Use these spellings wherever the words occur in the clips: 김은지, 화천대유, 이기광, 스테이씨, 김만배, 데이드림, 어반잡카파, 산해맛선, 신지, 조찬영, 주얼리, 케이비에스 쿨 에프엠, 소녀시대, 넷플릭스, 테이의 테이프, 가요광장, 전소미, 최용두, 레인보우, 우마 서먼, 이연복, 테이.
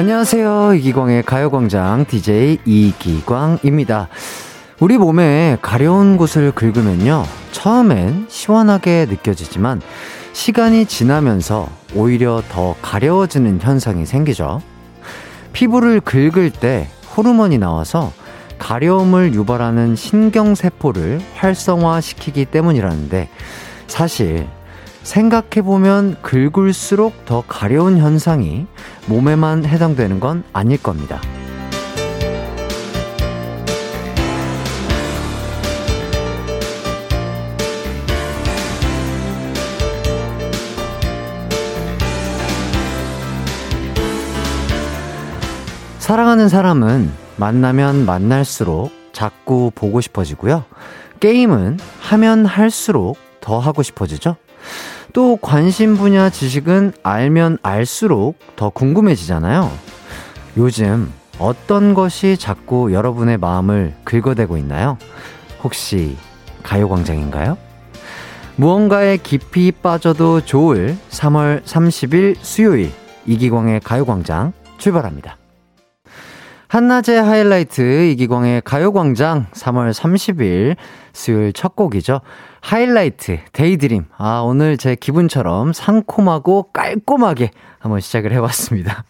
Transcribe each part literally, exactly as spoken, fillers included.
안녕하세요. 이기광의 가요광장 디제이 이기광입니다. 우리 몸에 가려운 곳을 긁으면요, 처음엔 시원하게 느껴지지만 시간이 지나면서 오히려 더 가려워지는 현상이 생기죠. 피부를 긁을 때 호르몬이 나와서 가려움을 유발하는 신경세포를 활성화시키기 때문이라는데, 사실 생각해보면 긁을수록 더 가려운 현상이 몸에만 해당되는 건 아닐 겁니다. 사랑하는 사람은 만나면 만날수록 자꾸 보고 싶어지고요. 게임은 하면 할수록 더 하고 싶어지죠. 또 관심 분야 지식은 알면 알수록 더 궁금해지잖아요. 요즘 어떤 것이 자꾸 여러분의 마음을 긁어대고 있나요? 혹시 가요광장인가요? 무언가에 깊이 빠져도 좋을 삼월 삼십일 수요일, 이기광의 가요광장 출발합니다. 한낮의 하이라이트, 이기광의 가요광장 삼월 삼십일 수요일 첫 곡이죠. 하이라이트, 데이드림. 아, 오늘 제 기분처럼 상콤하고 깔끔하게 한번 시작을 해봤습니다.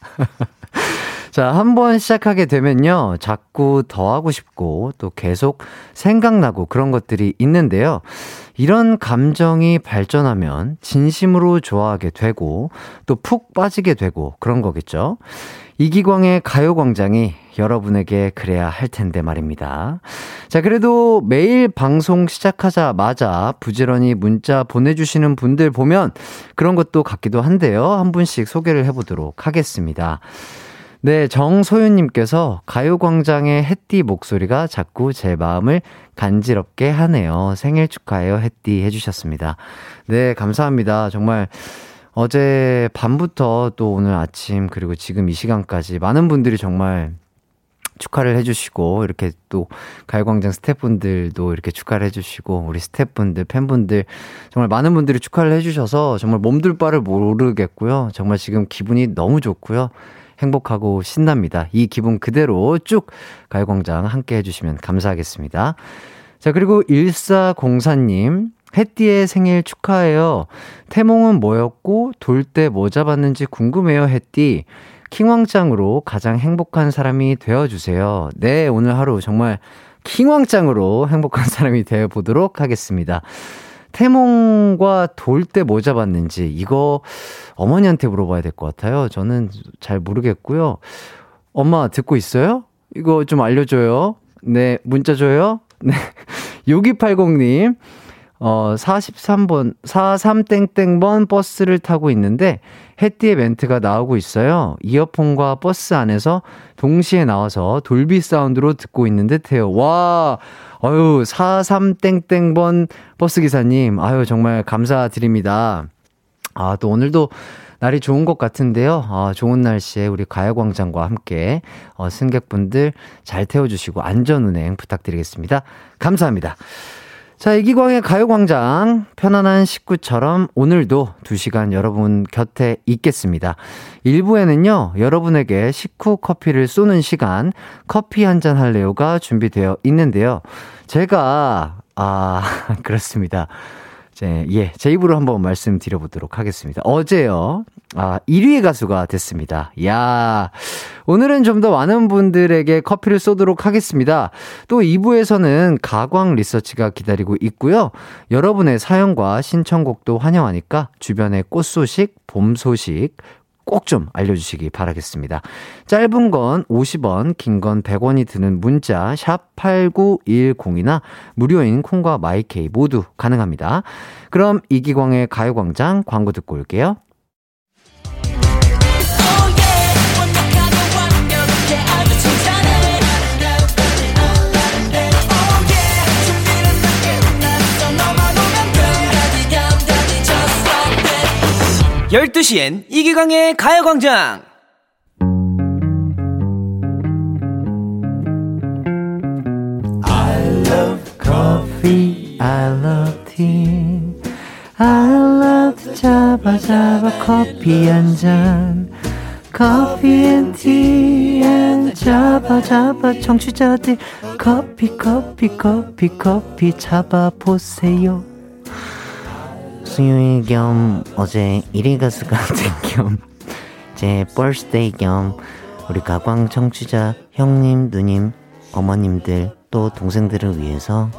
자, 한번 시작하게 되면요, 자꾸 더 하고 싶고 또 계속 생각나고 그런 것들이 있는데요. 이런 감정이 발전하면 진심으로 좋아하게 되고 또 푹 빠지게 되고 그런 거겠죠. 이기광의 가요광장이 여러분에게 그래야 할 텐데 말입니다. 자, 그래도 매일 방송 시작하자마자 부지런히 문자 보내주시는 분들 보면 그런 것도 같기도 한데요. 한 분씩 소개를 해보도록 하겠습니다. 네, 정소윤님께서 가요광장의 햇띠 목소리가 자꾸 제 마음을 간지럽게 하네요. 생일 축하해요, 햇띠 해주셨습니다. 네, 감사합니다. 정말 어제 밤부터 또 오늘 아침 그리고 지금 이 시간까지 많은 분들이 정말 축하를 해주시고, 이렇게 또 가요광장 스태프분들도 이렇게 축하를 해주시고, 우리 스태프분들, 팬분들 정말 많은 분들이 축하를 해주셔서 정말 몸둘 바를 모르겠고요. 정말 지금 기분이 너무 좋고요. 행복하고 신납니다. 이 기분 그대로 쭉 가요광장 함께 해주시면 감사하겠습니다. 자, 그리고 일사공사님, 햇띠의 생일 축하해요. 태몽은 뭐였고 돌 때 뭐 잡았는지 궁금해요, 햇띠. 킹왕짱으로 가장 행복한 사람이 되어주세요. 네, 오늘 하루 정말 킹왕짱으로 행복한 사람이 되어보도록 하겠습니다. 태몽과 돌 때 뭐 잡았는지, 이거 어머니한테 물어봐야 될 것 같아요. 저는 잘 모르겠고요. 엄마 듣고 있어요? 이거 좀 알려줘요. 네, 문자 줘요. 네, 육이팔공님, 어, 사십삼 번, 사십삼 번 버스를 타고 있는데 햇띠의 멘트가 나오고 있어요. 이어폰과 버스 안에서 동시에 나와서 돌비 사운드로 듣고 있는 듯해요. 와, 아유, 사십삼 번 버스 기사님, 아유, 정말 감사드립니다. 아, 또 오늘도 날이 좋은 것 같은데요. 아, 좋은 날씨에 우리 가요광장과 함께 어, 승객분들 잘 태워주시고 안전운행 부탁드리겠습니다. 감사합니다. 자, 이기광의 가요광장, 편안한 식구처럼 오늘도 두 시간 여러분 곁에 있겠습니다. 일부에는요, 여러분에게 식후 커피를 쏘는 시간, 커피 한잔 할래요가 준비되어 있는데요. 제가, 아, 그렇습니다. 제, 예, 제 입으로 한번 말씀드려보도록 하겠습니다. 어제요, 아, 일 위 가수가 됐습니다. 이야, 오늘은 좀 더 많은 분들에게 커피를 쏘도록 하겠습니다. 또 이 부에서는 가광 리서치가 기다리고 있고요. 여러분의 사연과 신청곡도 환영하니까 주변의 꽃 소식, 봄 소식 꼭 좀 알려주시기 바라겠습니다. 짧은 건 오십 원, 긴 건 백 원이 드는 문자 샵 팔구일공이나 무료인 콩과 마이케이 모두 가능합니다. 그럼 이기광의 가요광장 광고 듣고 올게요. 열두 시엔 이기광의 가요광장. I love coffee, I love tea, I love 자바자바 커피 한 잔. 커피 앤 티 앤 잡아 잡아 청취자들 커피 커피 커피 커피 잡아보세요. 수요일 겸 어제 일 일 가수가 된 겸 제 버스데이 겸 우리 가광 청취자 형님, 누님, 어머님들 또 동생들을 위해서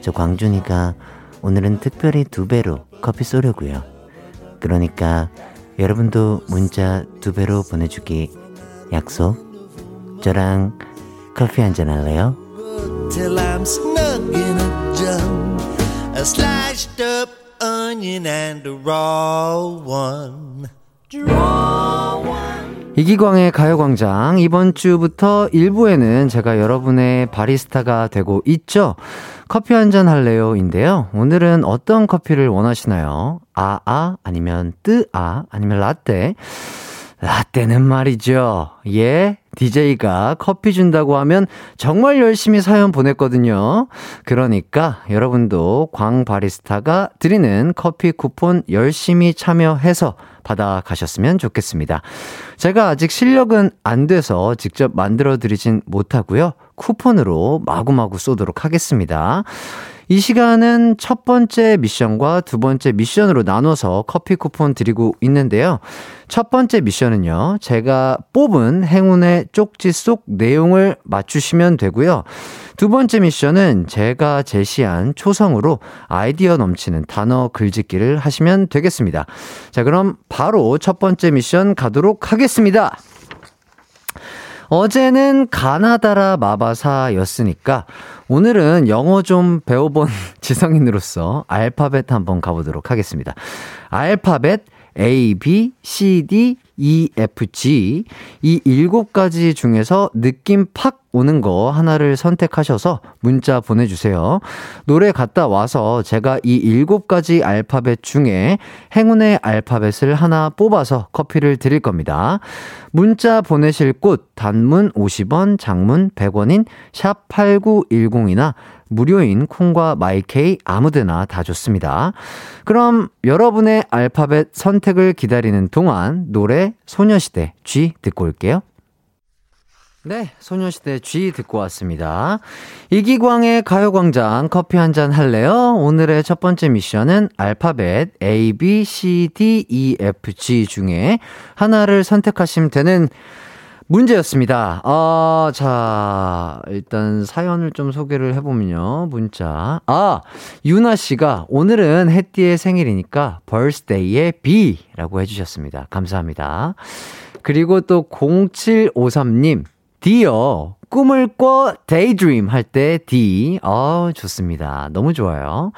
저 광준이가 오늘은 특별히 두 배로 커피 쏘려고요. 그러니까 여러분도 문자 두 배로 보내주기 약속. 저랑 커피 한잔 할래요? 이기광의 가요광장, 이번 주부터 일부에는 제가 여러분의 바리스타가 되고 있죠. 커피 한잔 할래요 인데요, 오늘은 어떤 커피를 원하시나요? 아아 아니면 뜨아 아니면 라떼? 라떼는 말이죠, 예, 디제이가 커피 준다고 하면 정말 열심히 사연 보냈거든요. 그러니까 여러분도 광바리스타가 드리는 커피 쿠폰 열심히 참여해서 받아가셨으면 좋겠습니다. 제가 아직 실력은 안 돼서 직접 만들어드리진 못하고요, 쿠폰으로 마구마구 쏘도록 하겠습니다. 이 시간은 첫 번째 미션과 두 번째 미션으로 나눠서 커피 쿠폰 드리고 있는데요. 첫 번째 미션은요, 제가 뽑은 행운의 쪽지 속 내용을 맞추시면 되고요. 두 번째 미션은 제가 제시한 초성으로 아이디어 넘치는 단어 글짓기를 하시면 되겠습니다. 자, 그럼 바로 첫 번째 미션 가도록 하겠습니다. 어제는 가나다라 마바사였으니까 오늘은 영어 좀 배워본 지성인으로서 알파벳 한번 가보도록 하겠습니다. 알파벳 A, B, C, D, E, F, G, 이 일곱 가지 중에서 느낌 팍 오는 거 하나를 선택하셔서 문자 보내주세요. 노래 갔다 와서 제가 이 일곱 가지 알파벳 중에 행운의 알파벳을 하나 뽑아서 커피를 드릴 겁니다. 문자 보내실 곳 단문 오십 원, 장문 백 원인 샵팔구일공이나 무료인 콩과 마이케이 아무데나 다 좋습니다. 그럼 여러분의 알파벳 선택을 기다리는 동안 노래 소녀시대 G 듣고 올게요. 네, 소녀시대 G 듣고 왔습니다. 이기광의 가요광장 커피 한잔 할래요? 오늘의 첫 번째 미션은 알파벳 A, B, C, D, E, F, G 중에 하나를 선택하시면 되는 문제였습니다. 아, 자, 일단 사연을 좀 소개를 해보면요. 문자. 아, 유나씨가 오늘은 햇띠의 생일이니까 birthday의 B 라고 해주셨습니다. 감사합니다. 그리고 또 공칠오삼 님. D요. 꿈을 꿔 데이드림 할 때 D. 어, 좋습니다. 너무 좋아요.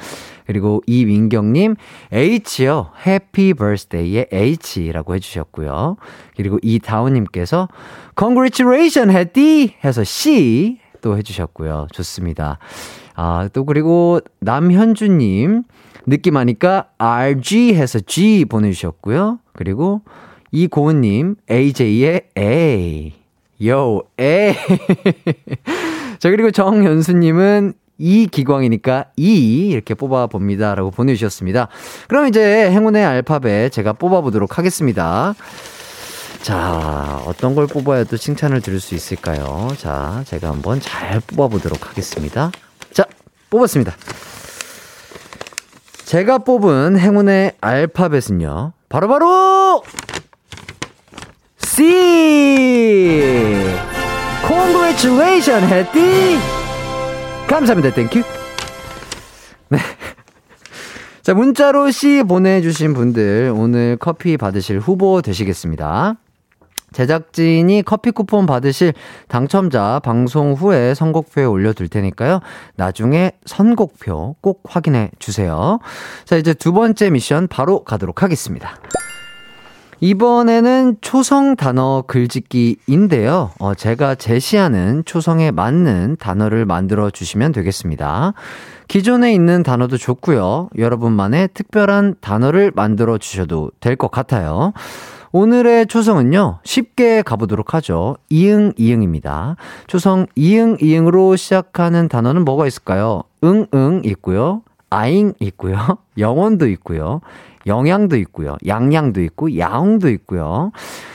그리고 이민경님, H요. 해피 버스데이의 H라고 해주셨고요. 그리고 이다운님께서 Congratulation 해띠 해서 C 또 해주셨고요. 좋습니다. 아, 또 그리고 남현주님, 느낌 아니까 알지 해서 G 보내주셨고요. 그리고 이고은님, 에이제이의 A. 요, 에이. 자, 그리고 정연수님은 이기광이니까 이 이렇게 뽑아봅니다 라고 보내주셨습니다. 그럼 이제 행운의 알파벳 제가 뽑아보도록 하겠습니다. 자, 어떤 걸 뽑아야 또 칭찬을 들을 수 있을까요? 자, 제가 한번 잘 뽑아보도록 하겠습니다. 자, 뽑았습니다. 제가 뽑은 행운의 알파벳은요, 바로바로 C! Congratulations, 해띠! 감사합니다, 땡큐! 네. 자, 문자로 C 보내주신 분들, 오늘 커피 받으실 후보 되시겠습니다. 제작진이 커피 쿠폰 받으실 당첨자 방송 후에 선곡표에 올려둘 테니까요, 나중에 선곡표 꼭 확인해 주세요. 자, 이제 두 번째 미션 바로 가도록 하겠습니다. 이번에는 초성 단어 글짓기인데요. 어, 제가 제시하는 초성에 맞는 단어를 만들어 주시면 되겠습니다. 기존에 있는 단어도 좋고요, 여러분만의 특별한 단어를 만들어 주셔도 될 것 같아요. 오늘의 초성은요, 쉽게 가보도록 하죠. 이응, 이응입니다. 초성 이응, 이응으로 시작하는 단어는 뭐가 있을까요? 응, 응 있고요. 아잉 있고요. 영원도 있고요. 영양도 있고요. 양양도 있고, 야옹도 있고요.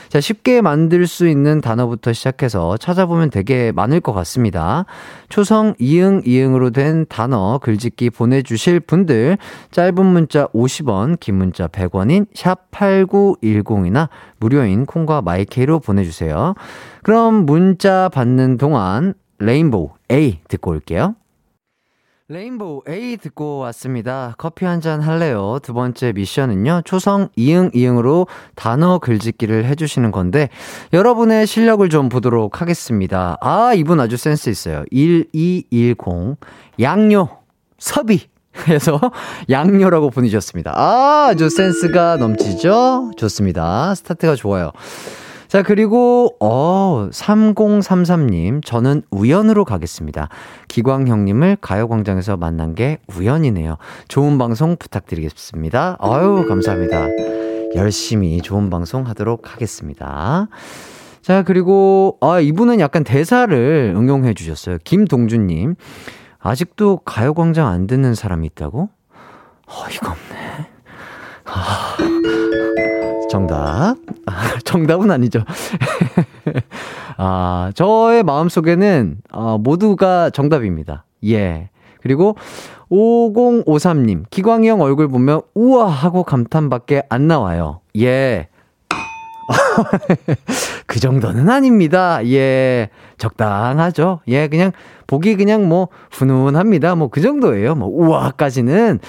자, 쉽게 만들 수 있는 단어부터 시작해서 찾아보면 되게 많을 것 같습니다. 초성 이응 이응으로 된 단어 글짓기 보내주실 분들 짧은 문자 오십 원, 긴 문자 백 원인 샵팔구일공이나 무료인 콩과 마이케이로 보내주세요. 그럼 문자 받는 동안 레인보우 A 듣고 올게요. 레인보우 A 듣고 왔습니다. 커피 한잔 할래요. 두 번째 미션은요. 초성 이응 이응으로 단어 글짓기를 해주시는 건데 여러분의 실력을 좀 보도록 하겠습니다. 아, 이분 아주 센스 있어요. 일이일공 양요 섭이 해서 양요라고 보내주셨습니다. 아, 아주 센스가 넘치죠? 좋습니다. 스타트가 좋아요. 자, 그리고 어 삼공삼삼 님 저는 우연으로 가겠습니다. 기광 형님을 가요광장에서 만난 게 우연이네요. 좋은 방송 부탁드리겠습니다. 아유, 감사합니다. 열심히 좋은 방송 하도록 하겠습니다. 자, 그리고 아, 이분은 약간 대사를 응용해 주셨어요. 김동준님 아직도 가요광장 안 듣는 사람이 있다고? 어이가 없네. 아... 정답. 아, 정답은 아니죠. 아, 저의 마음속에는 어, 모두가 정답입니다. 예. 그리고 오공오삼 님 기광이 형 얼굴 보면 우와 하고 감탄밖에 안 나와요. 예. 그 정도는 아닙니다. 예. 적당하죠. 예. 그냥 보기 그냥 뭐 훈훈합니다. 뭐 그 정도예요. 뭐 우와까지는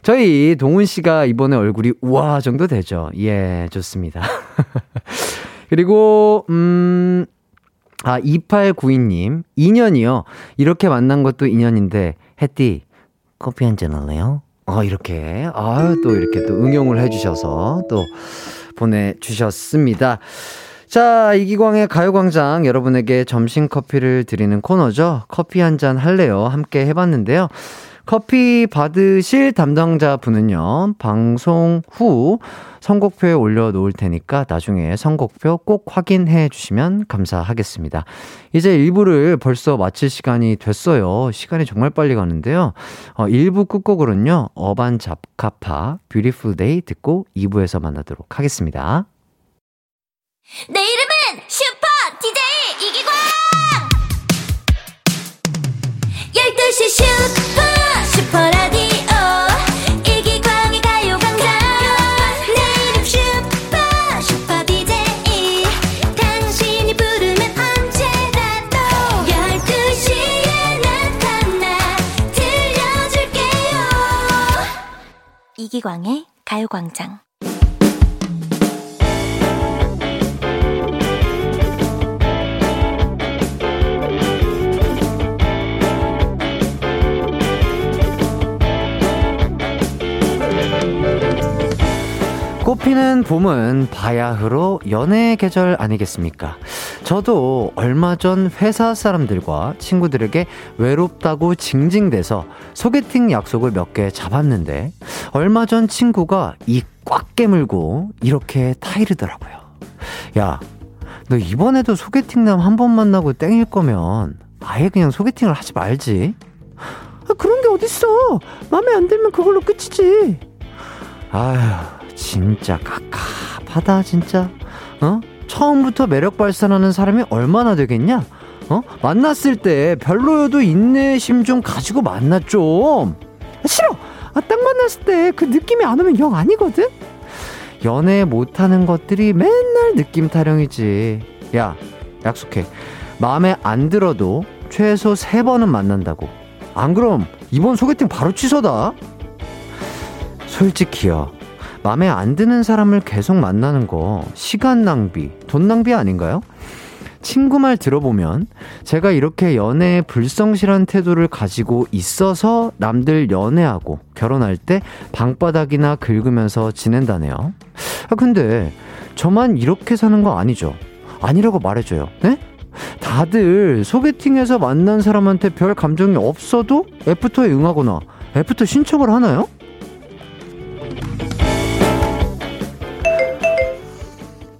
저희 동훈 씨가 이번에 얼굴이 우와 정도 되죠. 예, 좋습니다. 그리고 음, 아 이팔구이 님 인연이요. 이렇게 만난 것도 인연인데 햇띠 커피 한잔 할래요? 어, 이렇게 아, 또 이렇게 또 응용을 해주셔서 또 보내주셨습니다. 자, 이기광의 가요광장 여러분에게 점심 커피를 드리는 코너죠. 커피 한잔 할래요. 함께 해봤는데요. 커피 받으실 담당자분은요, 방송 후 선곡표에 올려놓을 테니까 나중에 선곡표 꼭 확인해 주시면 감사하겠습니다. 이제 일 부를 벌써 마칠 시간이 됐어요. 시간이 정말 빨리 가는데요. 어, 일 부 끝곡으로는요, 어반잡카파 뷰티풀 데이 듣고 이 부에서 만나도록 하겠습니다. 내 이름은 슈퍼 디제이 이기광! 열두 시 슈퍼! 슈퍼라디오 이기광의 가요광장 내 이름 슈퍼 슈퍼 디제이 당신이 부르면 언제라도 열두 시에 나타나 들려줄게요. 이기광의 가요광장 꽃피는 봄은 바야흐로 연애 계절 아니겠습니까? 저도 얼마 전 회사 사람들과 친구들에게 외롭다고 징징대서 소개팅 약속을 몇 개 잡았는데 얼마 전 친구가 이 꽉 깨물고 이렇게 타이르더라고요. 야, 너 이번에도 소개팅남 한 번 만나고 땡일 거면 아예 그냥 소개팅을 하지 말지. 아, 그런 게 어딨어. 마음에 안 들면 그걸로 끝이지. 아휴, 진짜 깝깝하다 진짜. 어? 처음부터 매력 발산하는 사람이 얼마나 되겠냐? 어? 만났을 때 별로여도 인내심 좀 가지고 만나 좀. 아, 싫어. 아, 딱 만났을 때 그 느낌이 안 오면 영 아니거든. 연애 못하는 것들이 맨날 느낌 타령이지. 야, 약속해. 마음에 안 들어도 최소 세 번은 만난다고. 안 그럼 이번 소개팅 바로 취소다. 솔직히요, 맘에 안 드는 사람을 계속 만나는 거 시간 낭비, 돈 낭비 아닌가요? 친구 말 들어보면 제가 이렇게 연애에 불성실한 태도를 가지고 있어서 남들 연애하고 결혼할 때 방바닥이나 긁으면서 지낸다네요. 아, 근데 저만 이렇게 사는 거 아니죠? 아니라고 말해줘요. 네? 다들 소개팅에서 만난 사람한테 별 감정이 없어도 애프터에 응하거나 애프터 신청을 하나요?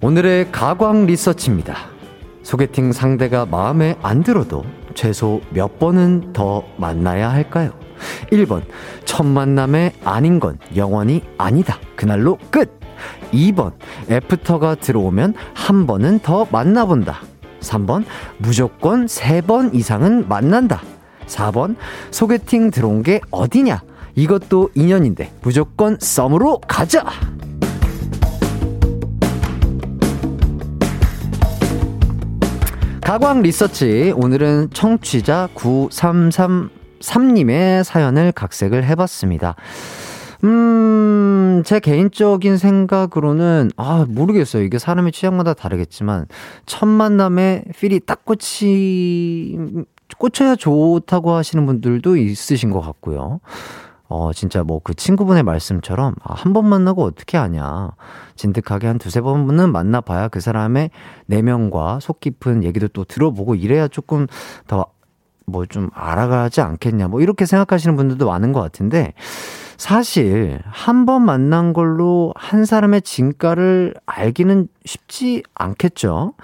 오늘의 가광 리서치입니다. 소개팅 상대가 마음에 안 들어도 최소 몇 번은 더 만나야 할까요? 일 번 첫 만남에 아닌 건 영원히 아니다. 그날로 끝. 이 번 애프터가 들어오면 한 번은 더 만나본다. 삼 번 무조건 세 번 이상은 만난다. 사 번 소개팅 들어온 게 어디냐, 이것도 인연인데 무조건 썸으로 가자. 가광 리서치, 오늘은 청취자 구삼삼삼 님의 사연을 각색을 해봤습니다. 음, 제 개인적인 생각으로는, 아, 모르겠어요. 이게 사람의 취향마다 다르겠지만, 첫 만남에 필이 딱 꽂히, 꽂혀야 좋다고 하시는 분들도 있으신 것 같고요. 어, 진짜 뭐 그 친구분의 말씀처럼, 아, 한 번 만나고 어떻게 하냐. 진득하게 한 두세 번은 만나봐야 그 사람의 내면과 속 깊은 얘기도 또 들어보고 이래야 조금 더 뭐 좀 알아가지 않겠냐. 뭐 이렇게 생각하시는 분들도 많은 것 같은데, 사실 한 번 만난 걸로 한 사람의 진가를 알기는 쉽지 않겠죠.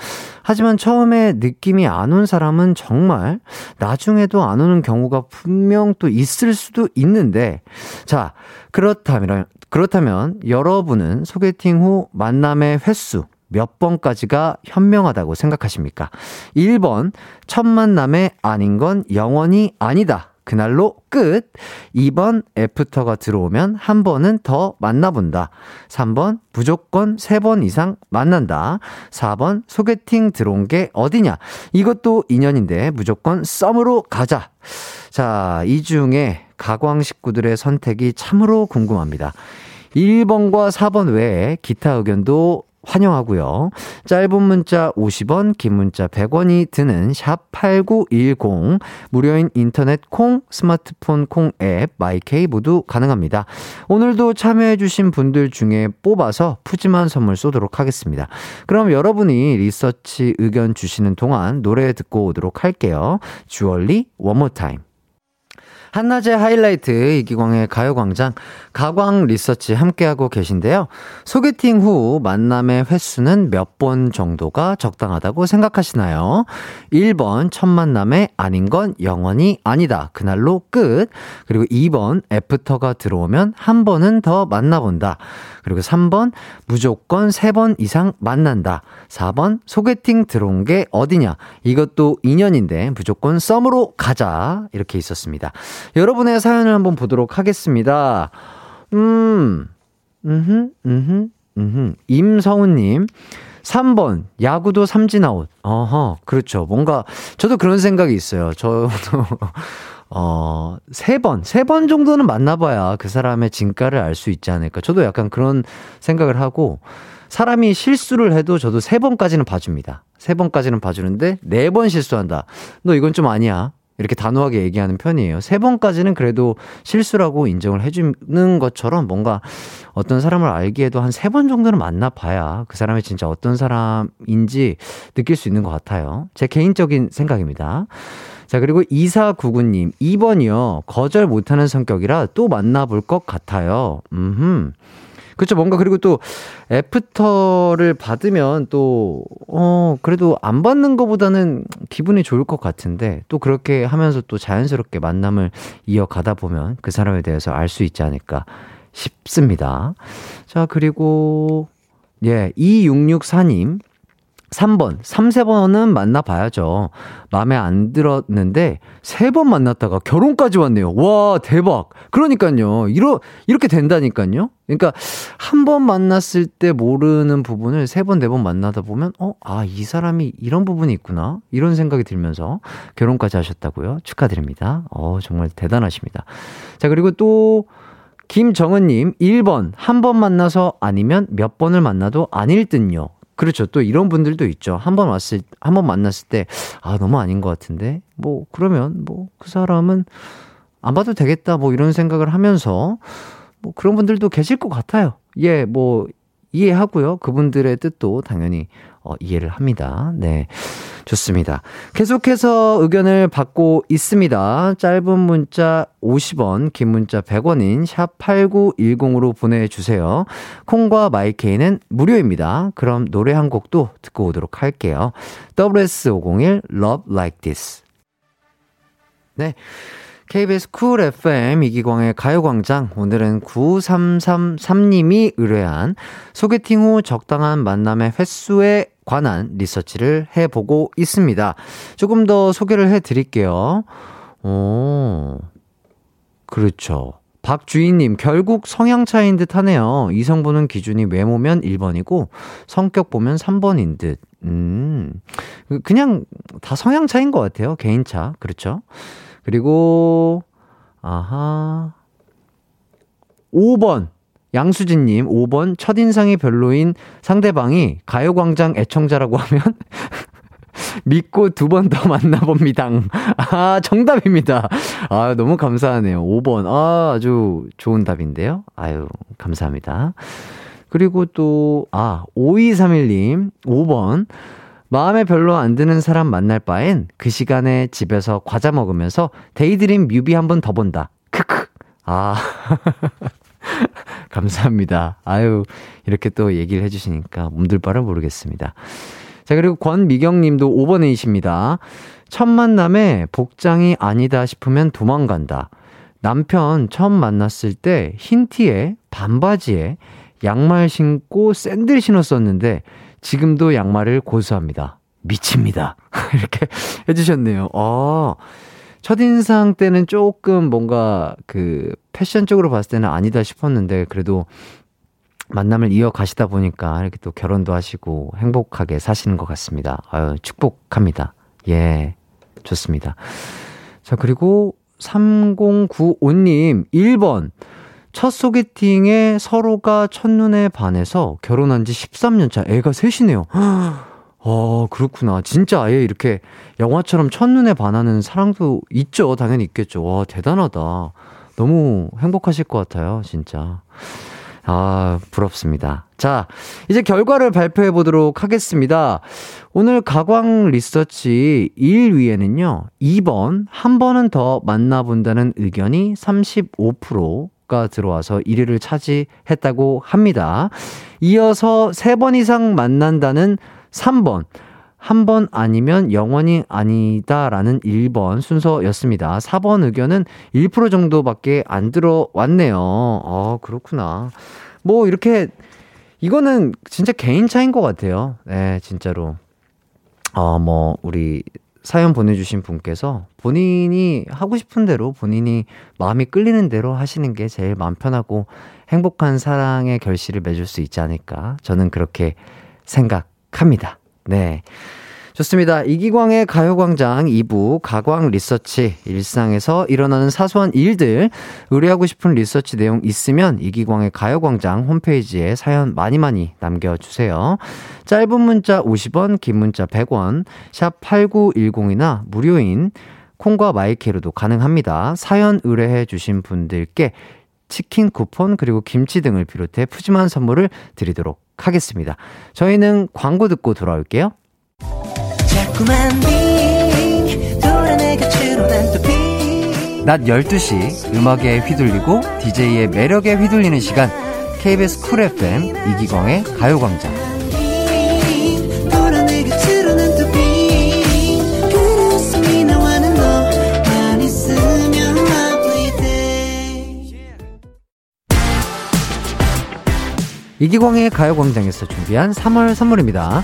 하지만 처음에 느낌이 안 온 사람은 정말 나중에도 안 오는 경우가 분명 또 있을 수도 있는데, 자, 그렇다면, 그렇다면 여러분은 소개팅 후 만남의 횟수 몇 번까지가 현명하다고 생각하십니까? 일 번, 첫 만남에 아닌 건 영원히 아니다. 그날로 끝. 이 번 애프터가 들어오면 한 번은 더 만나본다. 삼 번 무조건 세 번 이상 만난다. 사 번 소개팅 들어온 게 어디냐, 이것도 인연인데 무조건 썸으로 가자. 자, 이 중에 가광 식구들의 선택이 참으로 궁금합니다. 일 번과 사 번 외에 기타 의견도 환영하고요. 짧은 문자 오십 원, 긴 문자 백 원이 드는 샵 팔구일공, 무료인 인터넷 콩, 스마트폰 콩 앱, 마이케이 모두 가능합니다. 오늘도 참여해주신 분들 중에 뽑아서 푸짐한 선물 쏘도록 하겠습니다. 그럼 여러분이 리서치 의견 주시는 동안 노래 듣고 오도록 할게요. 주얼리 One More Time. 한낮의 하이라이트, 이기광의 가요광장, 가광 리서치 함께하고 계신데요. 소개팅 후 만남의 횟수는 몇 번 정도가 적당하다고 생각하시나요? 일 번 첫 만남에 아닌 건 영원히 아니다. 그날로 끝. 그리고 이 번 애프터가 들어오면 한 번은 더 만나본다. 그리고 삼 번 무조건 세 번 이상 만난다. 사 번 소개팅 들어온 게 어디냐, 이것도 인연인데 무조건 썸으로 가자. 이렇게 있었습니다. 여러분의 사연을 한번 보도록 하겠습니다. 음, 음흠, 음흠, 음흠. 임성훈님, 삼 번, 야구도 삼진아웃. 어허, 그렇죠. 뭔가, 저도 그런 생각이 있어요. 저도, 어, 세 번, 세 번 정도는 만나봐야 그 사람의 진가를 알 수 있지 않을까. 저도 약간 그런 생각을 하고, 사람이 실수를 해도 저도 세 번까지는 봐줍니다. 세 번까지는 봐주는데, 네 번 실수한다. 너 이건 좀 아니야. 이렇게 단호하게 얘기하는 편이에요. 세 번까지는 그래도 실수라고 인정을 해주는 것처럼, 뭔가 어떤 사람을 알기에도 한 세 번 정도는 만나봐야 그 사람이 진짜 어떤 사람인지 느낄 수 있는 것 같아요. 제 개인적인 생각입니다. 자, 그리고 이사구구 님, 이 번이요. 거절 못하는 성격이라 또 만나볼 것 같아요. 음흠. 그렇죠. 뭔가, 그리고 또 애프터를 받으면 또 어 그래도 안 받는 것보다는 기분이 좋을 것 같은데, 또 그렇게 하면서 또 자연스럽게 만남을 이어가다 보면 그 사람에 대해서 알 수 있지 않을까 싶습니다. 자, 그리고 예, 이육육사 님, 삼 번, 삼, 세 번은 만나봐야죠. 마음에 안 들었는데 세 번 만났다가 결혼까지 왔네요. 와, 대박. 그러니까요. 이러, 이렇게 된다니까요. 그러니까 한 번 만났을 때 모르는 부분을 세 번, 네 번 만나다 보면, 어, 아, 이 사람이 이런 부분이 있구나, 이런 생각이 들면서 결혼까지 하셨다고요. 축하드립니다. 어, 정말 대단하십니다. 자, 그리고 또 김정은님, 일 번, 한 번 만나서 아니면 몇 번을 만나도 아닐 듯요. 그렇죠. 또 이런 분들도 있죠. 한 번 왔을, 한 번 만났을 때, 아, 너무 아닌 것 같은데, 뭐, 그러면, 뭐, 그 사람은 안 봐도 되겠다, 뭐, 이런 생각을 하면서, 뭐, 그런 분들도 계실 것 같아요. 예, 뭐, 이해하고요. 그분들의 뜻도 당연히, 어, 이해를 합니다. 네. 좋습니다. 계속해서 의견을 받고 있습니다. 짧은 문자 오십 원, 긴 문자 백 원인 샵 팔구일공으로 보내주세요. 콩과 마이케이는 무료입니다. 그럼 노래 한 곡도 듣고 오도록 할게요. 더블유에스 오공일 Love Like This. 네. 케이비에스 쿨 에프엠 이기광의 가요광장, 오늘은 구삼삼삼님이 의뢰한 소개팅 후 적당한 만남의 횟수에 관한 리서치를 해보고 있습니다. 조금 더 소개를 해드릴게요. 오, 그렇죠. 박주인님, 결국 성향 차이인 듯 하네요. 이성 보는 기준이 외모면 일 번이고 성격 보면 삼 번인 듯. 음, 그냥 다 성향 차이인 것 같아요. 개인차. 그렇죠. 그리고 아하, 오 번 양수진님, 오 번 첫인상이 별로인 상대방이 가요광장 애청자라고 하면 믿고 두 번 더 만나봅니다. 아, 정답입니다. 아, 너무 감사하네요. 오 번. 아, 아주 좋은 답인데요. 아유, 감사합니다. 그리고 또, 아, 오이삼일님, 오 번. 마음에 별로 안 드는 사람 만날 바엔 그 시간에 집에서 과자 먹으면서 데이드림 뮤비 한 번 더 본다. 크크. 아. 감사합니다. 아유, 이렇게 또 얘기를 해주시니까 몸둘 바를 모르겠습니다. 자, 그리고 권미경님도 오 번이십니다. 첫 만남에 복장이 아니다 싶으면 도망간다. 남편 처음 만났을 때 흰 티에 반바지에 양말 신고 샌들 신었었는데 지금도 양말을 고수합니다. 미칩니다. 이렇게 해주셨네요. 어, 첫인상 때는 조금 뭔가 그 패션 쪽으로 봤을 때는 아니다 싶었는데 그래도 만남을 이어가시다 보니까 이렇게 또 결혼도 하시고 행복하게 사시는 것 같습니다. 아유, 축복합니다. 예, 좋습니다. 자, 그리고 삼공구오님, 일 번. 첫 소개팅에 서로가 첫눈에 반해서 결혼한 지 십삼 년 차, 애가 셋이네요. 아, 그렇구나. 진짜 아예 이렇게 영화처럼 첫눈에 반하는 사랑도 있죠. 당연히 있겠죠. 와, 대단하다. 너무 행복하실 것 같아요, 진짜. 아, 부럽습니다. 자, 이제 결과를 발표해 보도록 하겠습니다. 오늘 가광 리서치 일 위에는요, 이 번, 한 번은 더 만나본다는 의견이 삼십오 퍼센트가 들어와서 일 위를 차지했다고 합니다. 이어서 세 번 이상 만난다는 삼 번, 한 번 아니면 영원히 아니다라는 일 번 순서였습니다. 사 번 의견은 일 퍼센트 정도밖에 안 들어왔네요. 아, 그렇구나. 뭐 이렇게 이거는 진짜 개인 차이인 것 같아요. 네, 진짜로. 어, 뭐 우리 사연 보내주신 분께서 본인이 하고 싶은 대로, 본인이 마음이 끌리는 대로 하시는 게 제일 마음 편하고 행복한 사랑의 결실을 맺을 수 있지 않을까, 저는 그렇게 생각합니다. 네, 좋습니다. 이기광의 가요광장 이 부 가광 리서치, 일상에서 일어나는 사소한 일들, 의뢰하고 싶은 리서치 내용 있으면 이기광의 가요광장 홈페이지에 사연 많이 많이 남겨주세요. 짧은 문자 오십 원, 긴 문자 백 원, 샵 팔구일공이나 무료인 콩과 마이키로도 가능합니다. 사연 의뢰해 주신 분들께 치킨 쿠폰 그리고 김치 등을 비롯해 푸짐한 선물을 드리도록 하겠습니다. 저희는 광고 듣고 돌아올게요. 낮 열두 시, 음악에 휘둘리고 디제이의 매력에 휘둘리는 시간, 케이비에스 쿨 에프엠 이기광의 가요광장. 이기광의 가요광장에서 준비한 삼월 선물입니다.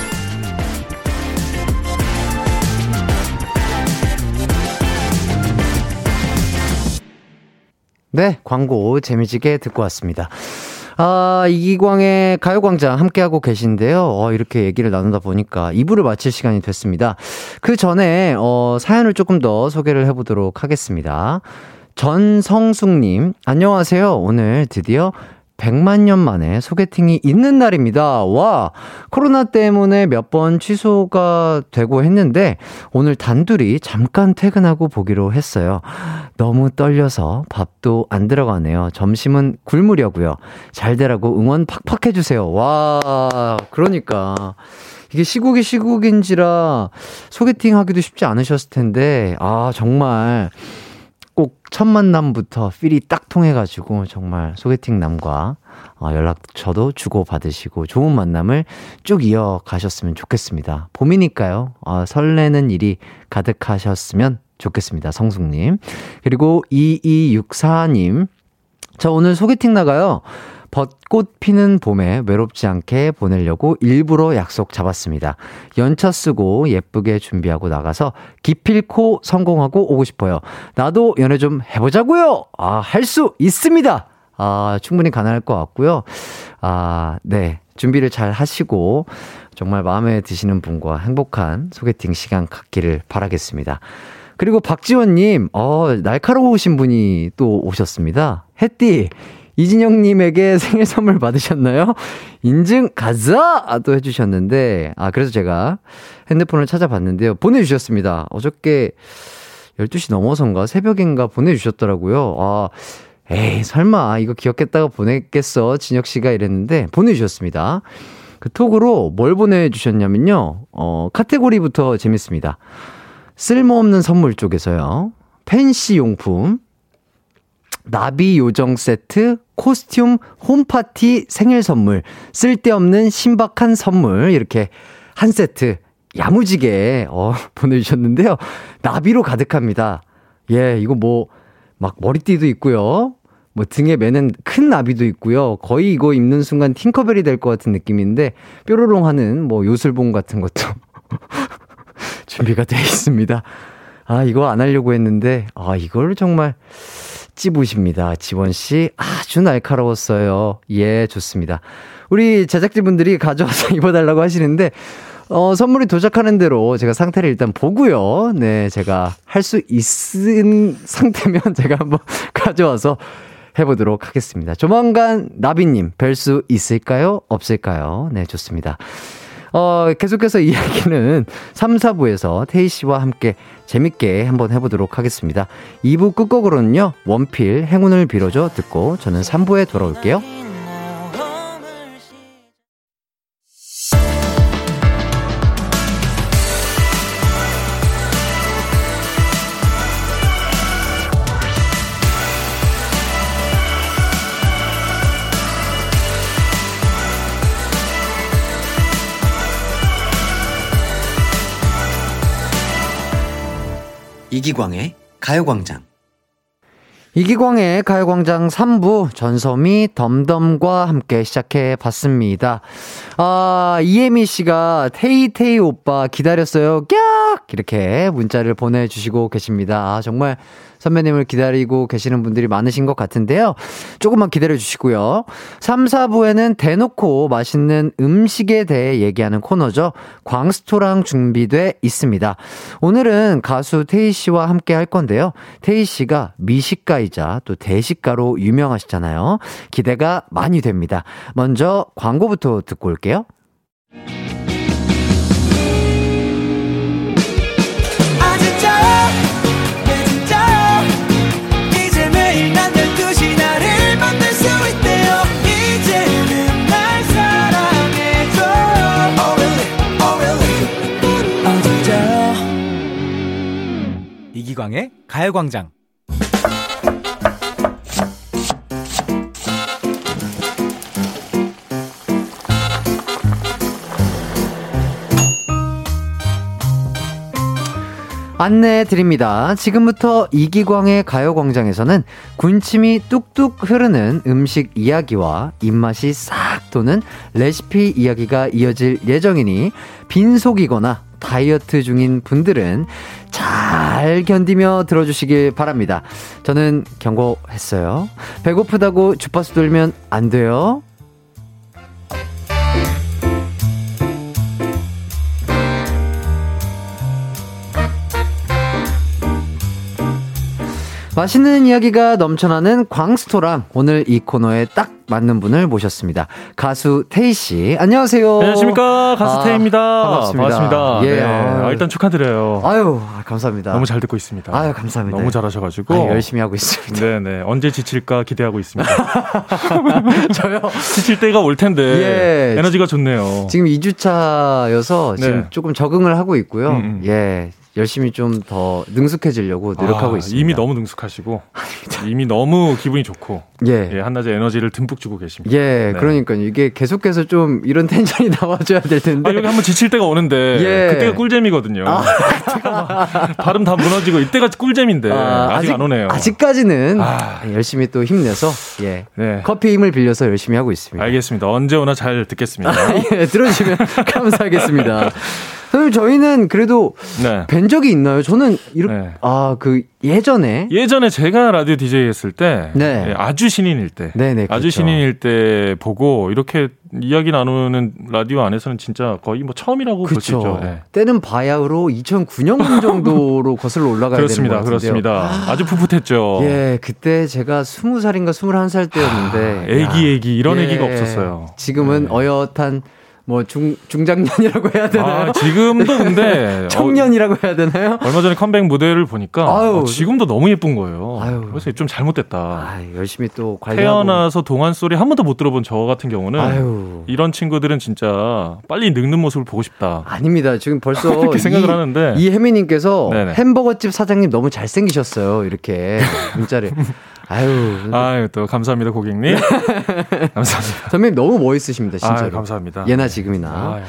네, 광고 재미지게 듣고 왔습니다. 아, 이기광의 가요광장 함께하고 계신데요. 어, 이렇게 얘기를 나누다 보니까 이 부를 마칠 시간이 됐습니다. 그 전에 어, 사연을 조금 더 소개를 해보도록 하겠습니다. 전성숙님, 안녕하세요. 오늘 드디어 백만 년 만에 소개팅이 있는 날입니다. 와, 코로나 때문에 몇 번 취소가 되고 했는데 오늘 단둘이 잠깐 퇴근하고 보기로 했어요. 너무 떨려서 밥도 안 들어가네요. 점심은 굶으려고요. 잘 되라고 응원 팍팍 해주세요. 와, 그러니까 이게 시국이 시국인지라 소개팅 하기도 쉽지 않으셨을 텐데, 아, 정말 꼭 첫 만남부터 필이 딱 통해가지고 정말 소개팅 남과 연락처도 주고받으시고 좋은 만남을 쭉 이어가셨으면 좋겠습니다. 봄이니까요. 아, 설레는 일이 가득하셨으면 좋겠습니다. 성숙님. 그리고 이이육사님. 저 오늘 소개팅 나가요. 벚꽃 피는 봄에 외롭지 않게 보내려고 일부러 약속 잡았습니다. 연차 쓰고 예쁘게 준비하고 나가서 기필코 성공하고 오고 싶어요. 나도 연애 좀 해보자고요. 아, 할 수 있습니다. 아, 충분히 가능할 것 같고요. 아, 네, 준비를 잘 하시고 정말 마음에 드시는 분과 행복한 소개팅 시간 갖기를 바라겠습니다. 그리고 박지원님, 어, 날카로우신 분이 또 오셨습니다. 햇띠, 이진영님에게 생일 선물 받으셨나요? 인증 가자! 또 해주셨는데, 아, 그래서 제가 핸드폰을 찾아봤는데요. 보내주셨습니다. 어저께 열두 시 넘어선가 새벽인가 보내주셨더라고요. 아, 에이, 설마, 이거 기억했다가 보냈겠어, 진혁씨가, 이랬는데, 보내주셨습니다. 그 톡으로 뭘 보내주셨냐면요. 어, 카테고리부터 재밌습니다. 쓸모없는 선물 쪽에서요. 팬시 용품, 나비 요정 세트, 코스튬, 홈파티, 생일 선물, 쓸데없는 신박한 선물, 이렇게 한 세트 야무지게 어, 보내주셨는데요. 나비로 가득합니다. 예, 이거 뭐 막 머리띠도 있고요, 뭐 등에 매는 큰 나비도 있고요. 거의 이거 입는 순간 팅커벨이 될 것 같은 느낌인데 뾰로롱하는 뭐 요술봉 같은 것도 준비가 되어 있습니다. 아, 이거 안 하려고 했는데, 아, 이걸 정말 찝으십니다. 지원씨, 아주 날카로웠어요. 예, 좋습니다. 우리 제작진분들이 가져와서 입어달라고 하시는데, 어, 선물이 도착하는 대로 제가 상태를 일단 보고요. 네, 제가 할 수 있은 상태면 제가 한번 가져와서 해보도록 하겠습니다. 조만간 나비님, 뵐 수 있을까요? 없을까요? 네, 좋습니다. 어, 계속해서 이야기는 삼, 사 부에서 테이 씨와 함께 재밌게 한번 해보도록 하겠습니다. 이 부 끝곡으로는요, 원필 행운을 빌어줘 듣고 저는 삼 부에 돌아올게요. 이기광의 가요광장. 이기광의 가요광장 삼 부, 전소미 덤덤과 함께 시작해 봤습니다. 아, 이혜미 씨가 테이 테이 오빠 기다렸어요. 깍! 이렇게 문자를 보내주시고 계십니다. 아, 정말 선배님을 기다리고 계시는 분들이 많으신 것 같은데요. 조금만 기다려주시고요. 삼, 사 부에는 대놓고 맛있는 음식에 대해 얘기하는 코너죠. 광스토랑 준비돼 있습니다. 오늘은 가수 테이 씨와 함께 할 건데요. 테이 씨가 미식가이자 또 대식가로 유명하시잖아요. 기대가 많이 됩니다. 먼저 광고부터 듣고 올게요. 이기광의 가요광장. 안내드립니다. 지금부터 이기광의 가요광장에서는 군침이 뚝뚝 흐르는 음식 이야기와 입맛이 싹 도는 레시피 이야기가 이어질 예정이니 빈속이거나 다이어트 중인 분들은 잘 견디며 들어주시길 바랍니다. 저는 경고했어요. 배고프다고 주파수 돌면 안 돼요. 맛있는 이야기가 넘쳐나는 광스토랑, 오늘 이 코너에 딱 맞는 분을 모셨습니다. 가수 테이씨, 안녕하세요. 안녕하십니까, 가수 아, 테이입니다. 반갑습니다. 반갑습니다. 예. 네. 아, 일단 축하드려요. 아유, 감사합니다. 너무 잘 듣고 있습니다. 아유, 감사합니다. 너무 잘하셔가지고. 아유, 열심히 하고 있습니다. 네네. 언제 지칠까 기대하고 있습니다. 저요? 지칠 때가 올 텐데. 예. 에너지가 좋네요. 지금 이 주차여서 지금 네. 조금 적응을 하고 있고요. 음, 음. 예. 열심히 좀 더 능숙해지려고 노력하고 아, 있습니다. 이미 너무 능숙하시고 이미 너무 기분이 좋고 예. 예, 한낮에 에너지를 듬뿍 주고 계십니다. 예, 네. 그러니까요. 이게 계속해서 좀 이런 텐션이 나와줘야 될 텐데. 아, 여기 한번 지칠 때가 오는데 예. 그때가 꿀잼이거든요. 아. 발음 다 무너지고 이때가 꿀잼인데 아, 아직, 아직 안 오네요. 아직까지는 아. 열심히 또 힘내서 예. 네. 커피 힘을 빌려서 열심히 하고 있습니다. 알겠습니다. 언제 오나 잘 듣겠습니다. 아, 예, 들어주시면 감사하겠습니다. 선생님, 저희는 그래도 네. 뵌 적이 있나요? 저는 이렇게 네. 아, 그 예전에 예전에 제가 라디오 디제이 했을 때 네. 예, 아주 신인일 때 네네, 아주 그렇죠. 신인일 때 보고 이렇게 이야기 나누는 라디오 안에서는 진짜 거의 뭐 처음이라고 볼 수 있죠. 네. 때는 바야흐로 이천구 년 정도로 거슬러 올라가야 그렇습니다, 되는 것 같은데요. 그렇습니다. 아주 풋풋했죠. 예, 그때 제가 스무 살인가 스물한 살 때였는데 애기 애기 이런 예, 애기가 없었어요. 지금은 네. 어엿한 뭐 중, 중장년이라고 해야 되나요? 아, 지금도 근데 청년이라고 해야 되나요? 얼마 전에 컴백 무대를 보니까 아유, 아, 지금도 너무 예쁜 거예요. 아유, 그래서 좀 잘못됐다. 아유, 열심히 또 관리하고. 태어나서 동안 소리 한 번도 못 들어본 저 같은 경우는 아유. 이런 친구들은 진짜 빨리 늙는 모습을 보고 싶다. 아닙니다. 지금 벌써 이렇게 생각을 이, 하는데 이 혜미님께서 네네. 햄버거집 사장님 너무 잘생기셨어요. 이렇게 문자를. 아유, 아유, 또 감사합니다, 고객님. 감사합니다. 선배님 너무 멋있으십니다, 진짜로. 아유, 감사합니다. 예나 지금이나. 아유.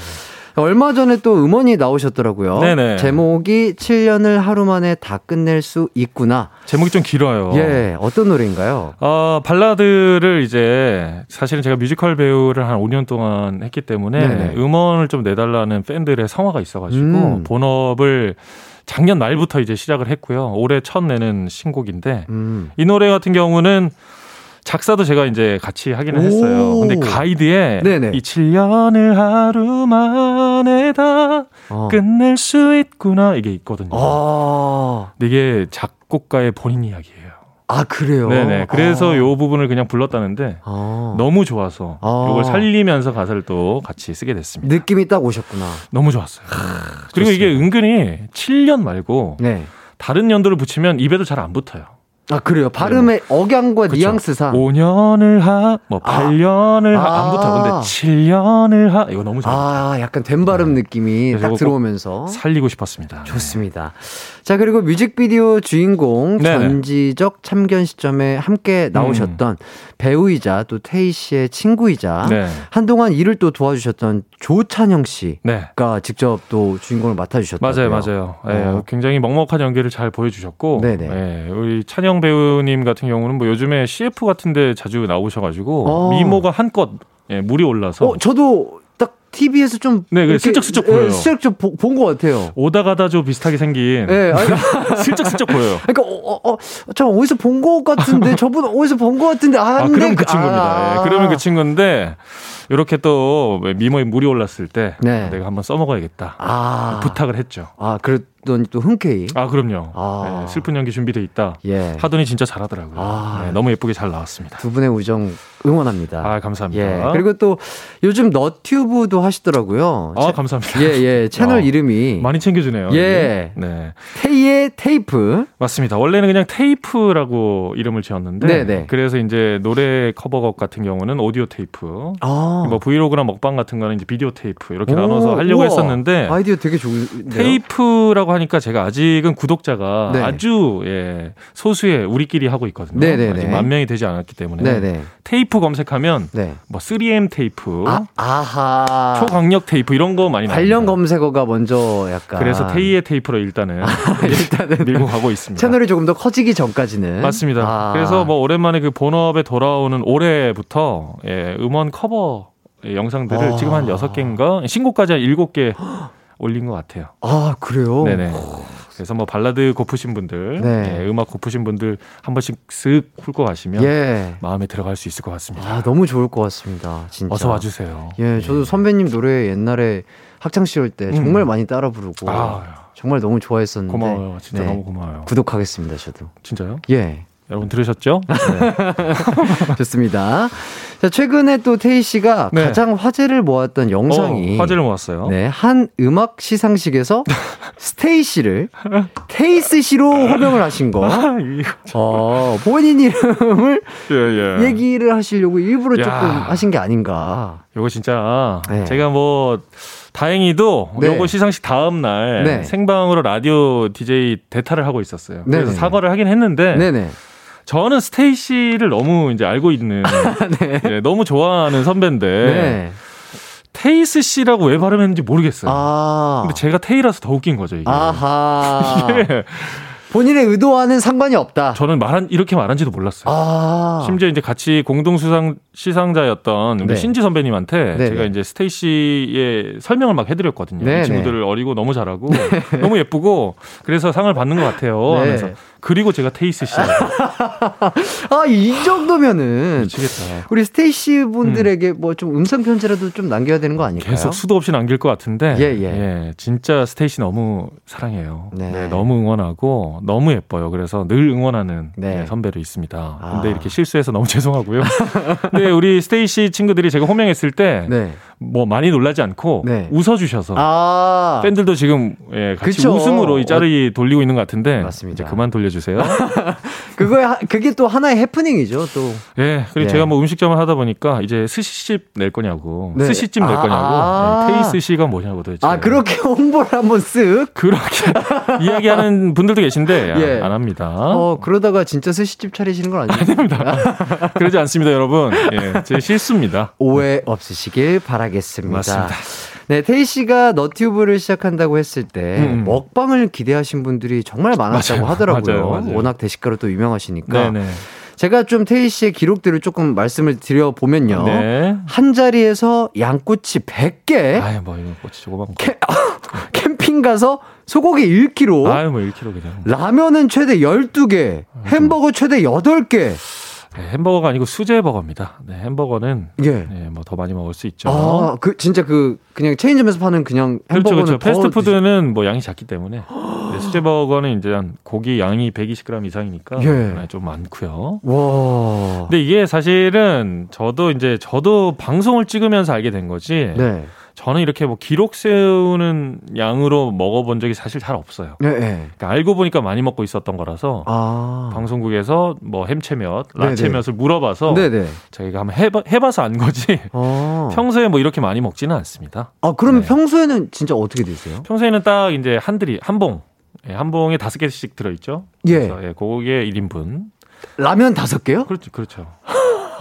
얼마 전에 또 음원이 나오셨더라고요. 네네. 제목이 칠 년을 하루 만에 다 끝낼 수 있구나. 제목이 좀 길어요. 예, 어떤 노래인가요? 어, 발라드를 이제 사실은 제가 뮤지컬 배우를 한 오 년 동안 했기 때문에 네네. 음원을 좀 내달라는 팬들의 성화가 있어가지고 음. 본업을 작년 말부터 이제 시작을 했고요. 올해 첫 내는 신곡인데 음. 이 노래 같은 경우는 작사도 제가 이제 같이 하기는 오. 했어요. 근데 가이드에 네네. 이 칠 년을 하루 만에 다 어. 끝낼 수 있구나 이게 있거든요. 아. 근데 이게 작곡가의 본인 이야기예요. 아, 그래요? 네네. 그래서 아. 요 부분을 그냥 불렀다는데 아. 너무 좋아서 아. 이걸 살리면서 가사를 또 같이 쓰게 됐습니다. 느낌이 딱 오셨구나. 너무 좋았어요. 아, 그리고 좋습니다. 이게 은근히 칠 년 말고 네. 다른 연도를 붙이면 입에도 잘 안 붙어요. 아, 그래요? 발음의 네. 억양과 그쵸. 뉘앙스상 오 년을 하, 뭐 팔 년을 아. 하, 안 붙어. 근데 칠 년을 하, 이거 너무 좋아요. 아, 약간 된 발음 네. 느낌이 딱 들어오면서 살리고 싶었습니다. 좋습니다. 네. 자, 그리고 뮤직비디오 주인공 네네. 전지적 참견 시점에 함께 나오셨던 음. 배우이자 또 테이 씨의 친구이자 네. 한동안 일을 또 도와주셨던 조찬영 씨가 네. 직접 또 주인공을 맡아주셨다고요. 맞아요, 맞아요. 네, 굉장히 먹먹한 연기를 잘 보여주셨고 네네. 네, 우리 찬영 배우님 같은 경우는 뭐 요즘에 씨에프 같은데 자주 나오셔가지고 어. 미모가 한껏 예, 물이 올라서. 어, 저도 딱 티비에서 좀 네, 그래, 슬쩍슬쩍 보여요. 슬쩍 본 것 같아요. 오다가다조 비슷하게 생긴. 네, 슬쩍슬쩍 보여요. 그러니까 어, 어, 저 어디서 본 것 같은데 저분 어디서 본 것 같은데. 아, 아 그럼 그 친구입니다. 아. 예, 그러면 그 친구인데. 이렇게 또 미모에 물이 올랐을 때 네. 내가 한번 써먹어야겠다 아. 부탁을 했죠. 아, 그랬더니 또 흔쾌히. 아, 그럼요. 아. 네, 슬픈 연기 준비되어 있다 예. 하더니 진짜 잘하더라고요. 아. 네, 너무 예쁘게 잘 나왔습니다. 두 분의 우정 응원합니다. 아, 감사합니다. 예. 그리고 또 요즘 너튜브도 하시더라고요. 아, 채... 감사합니다. 예, 예. 채널 아. 이름이 많이 챙겨주네요. 예. 네. 테이의 테이프. 맞습니다. 원래는 그냥 테이프라고 이름을 지었는데 네네. 그래서 이제 노래 커버곡 같은 경우는 오디오 테이프. 아. 뭐 브이로그나 먹방 같은 거는 이제 비디오 테이프 이렇게 오, 나눠서 하려고 우와, 했었는데 아이디어 되게 좋은데요. 테이프라고 하고 하니까 제가 아직은 구독자가 네. 아주 예, 소수의 우리끼리 하고 있거든요. 네네네. 아직 만 명이 되지 않았기 때문에 네네. 테이프 검색하면 네. 뭐 쓰리엠 테이프, 아, 아하. 초강력 테이프 이런 거 많이 나옵니다. 관련 검색어가 먼저 약간. 그래서 테이의 테이프로 일단은, 아, 일단은 밀고 가고 있습니다. 채널이 조금 더 커지기 전까지는. 맞습니다. 아. 그래서 뭐 오랜만에 그 본업에 돌아오는 올해부터 예, 음원 커버 영상들을 아. 지금 한 여섯 개인가 신곡까지 한 일곱 개 올린 것 같아요. 아, 그래요? 네네. 오. 그래서 뭐 발라드 고프신 분들, 네. 예, 음악 고프신 분들 한 번씩 쓱 훑고 가시면 예. 마음에 들어갈 수 있을 것 같습니다. 아, 너무 좋을 것 같습니다. 진짜. 어서 와주세요. 예, 저도 선배님 노래 옛날에 학창 시절 때 음. 정말 많이 따라 부르고 아. 정말 너무 좋아했었는데. 고마워요. 진짜 네. 너무 고마워요. 구독하겠습니다, 저도. 진짜요? 예. 여러분 들으셨죠? 네. 좋습니다. 자, 최근에 또 테이 씨가 네. 가장 화제를 모았던 영상이 어, 화제를 모았어요. 네, 한 음악 시상식에서 스테이씨를 테이스씨로 호명을 하신 거. 어, 본인 이름을 예, 예. 얘기를 하시려고 일부러 야. 조금 하신 게 아닌가. 이거 진짜 네. 제가 뭐 다행히도 네. 요거 시상식 다음 날 네. 생방으로 라디오 디제이 대타를 하고 있었어요. 그래서 네네. 사과를 하긴 했는데 네네. 저는 스테이씨를 너무 이제 알고 있는 네. 네, 너무 좋아하는 선배인데 네. 테이스 씨라고 왜 발음했는지 모르겠어요. 아. 근데 제가 테이라서 더 웃긴 거죠 이게. 아하. 이게 본인의 의도와는 상관이 없다. 저는 말한 이렇게 말한지도 몰랐어요. 아~ 심지어 이제 같이 공동 수상 시상자였던 네. 우리 신지 선배님한테 네네. 제가 이제 스테이씨의 설명을 막 해드렸거든요. 네네. 이 친구들 어리고 너무 잘하고 너무 예쁘고 그래서 상을 받는 것 같아요. 네. 하면서 그리고 제가 테이스 씨. 아, 이 정도면은 미치겠다. 우리 스테이씨 분들에게 음. 뭐 좀 음성 편지라도 좀 남겨야 되는 거 아닐까요? 계속 수도 없이 남길 것 같은데. 예예. 예, 진짜 스테이씨 너무 사랑해요. 네. 네, 너무 응원하고. 너무 예뻐요. 그래서 늘 응원하는 네. 선배로 있습니다. 아. 근데 이렇게 실수해서 너무 죄송하고요. 근데 우리 스테이씨 친구들이 제가 호명했을 때 네. 뭐 많이 놀라지 않고 네. 웃어주셔서 아~ 팬들도 지금 예, 같이 그쵸. 웃음으로 이 자리 어... 돌리고 있는 것 같은데 맞습니다. 이제 그만 돌려주세요. 그거에 하, 그게 또 하나의 해프닝이죠. 또 예 그리고 네. 제가 뭐 음식점을 하다 보니까 이제 스시집 낼 거냐고 네. 스시집 아~ 낼 거냐고 아~ 예, 테이 스시가 뭐냐고 도대체 아 그렇게 홍보를 한번 쓱 그렇게 이야기하는 분들도 계신데 예. 안 합니다. 어 그러다가 진짜 스시집 차리시는 건 아니죠? 아닙니다. 그러지 않습니다, 여러분. 예, 제 실수입니다. 오해 없으시길 바라겠습니다. 겠습니다. 맞습니다. 네, 테이 씨가 너튜브를 시작한다고 했을 때 음. 먹방을 기대하신 분들이 정말 많았다고 맞아요, 하더라고요. 맞아요, 맞아요. 워낙 대식가로 또 유명하시니까. 네네. 제가 좀 테이 씨의 기록들을 조금 말씀을 드려보면요. 네. 한 자리에서 양꼬치 백 개. 아유, 뭐, 이런 꼬치 저거 막. 캠, 캠핑 가서 소고기 일 킬로그램. 아유, 뭐, 일 킬로그램 그냥. 라면은 최대 열두 개. 햄버거 최대 여덟 개. 네, 햄버거가 아니고 수제버거입니다. 네, 햄버거는 예. 네, 뭐 더 많이 먹을 수 있죠. 아, 그 진짜 그 그냥 체인점에서 파는 그냥 햄버거는 그렇죠, 그렇죠. 패스트푸드는 뭐 양이 작기 때문에 네, 수제버거는 이제 한 고기 양이 백이십 그램 이상이니까 예. 좀 많고요. 와. 근데 이게 사실은 저도 이제 저도 방송을 찍으면서 알게 된 거지. 네. 저는 이렇게 뭐 기록 세우는 양으로 먹어본 적이 사실 잘 없어요. 네, 네. 그러니까 알고 보니까 많이 먹고 있었던 거라서 아. 방송국에서 뭐 햄채몇, 라채몇을 물어봐서 네, 네. 저희가 한번 해봐, 해봐서 안 거지. 아. 평소에 뭐 이렇게 많이 먹지는 않습니다. 아 그러면 네. 평소에는 진짜 어떻게 드세요? 평소에는 딱 이제 한들이 한봉, 예, 한봉에 다섯 개씩 들어있죠. 예. 그래서 예, 그게 일 인분. 라면 다섯 개요? 그렇죠, 그렇죠.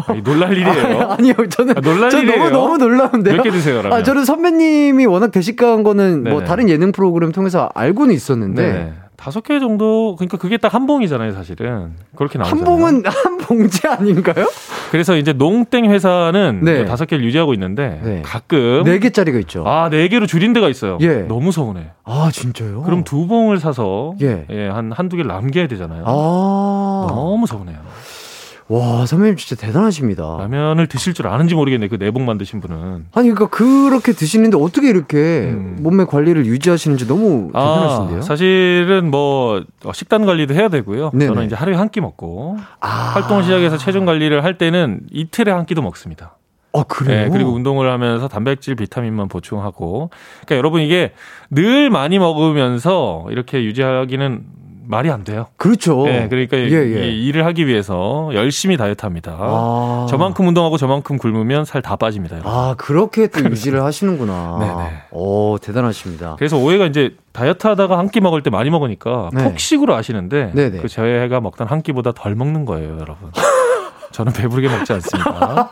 아니, 놀랄 일이에요. 아, 아니요, 저는 아, 놀랄 저는 일이에요. 너무 너무 놀라운데요. 몇 개 드세요, 라면? 아, 저는 선배님이 워낙 대식가한 거는 네네. 뭐 다른 예능 프로그램 통해서 알고는 있었는데 다섯 개 정도 그러니까 그게 딱 한 봉이잖아요, 사실은 그렇게 나오잖아요. 한 봉은 한 봉지 아닌가요? 그래서 이제 농땡 회사는 네. 다섯 개를 유지하고 있는데 네. 가끔 네 개짜리가 있죠. 아, 네 개로 줄인 데가 있어요. 예. 너무 서운해. 아, 진짜요? 그럼 두 봉을 사서 예. 예, 한 한두 개를 남겨야 되잖아요. 아, 너무 서운해요. 와, 선배님 진짜 대단하십니다. 라면을 드실 줄 아는지 모르겠네, 그 내복 만드신 분은. 아니, 그러니까 그렇게 드시는데 어떻게 이렇게 음. 몸매 관리를 유지하시는지 너무 대단하신데요? 아, 사실은 뭐 식단 관리도 해야 되고요. 네네. 저는 이제 하루에 한 끼 먹고 아. 활동을 시작해서 체중 관리를 할 때는 이틀에 한 끼도 먹습니다. 아, 그래요? 네, 그리고 운동을 하면서 단백질, 비타민만 보충하고. 그러니까 여러분 이게 늘 많이 먹으면서 이렇게 유지하기는 말이 안 돼요. 그렇죠. 네, 그러니까 예, 예. 이 일을 하기 위해서 열심히 다이어트합니다. 아. 저만큼 운동하고 저만큼 굶으면 살 다 빠집니다. 여러분. 아, 그렇게 또 유지를 하시는구나. 네네. 오, 대단하십니다. 그래서 오해가 이제 다이어트하다가 한 끼 먹을 때 많이 먹으니까 네. 폭식으로 아시는데 그 저희가 먹던 한 끼보다 덜 먹는 거예요, 여러분. 저는 배부르게 먹지 않습니다.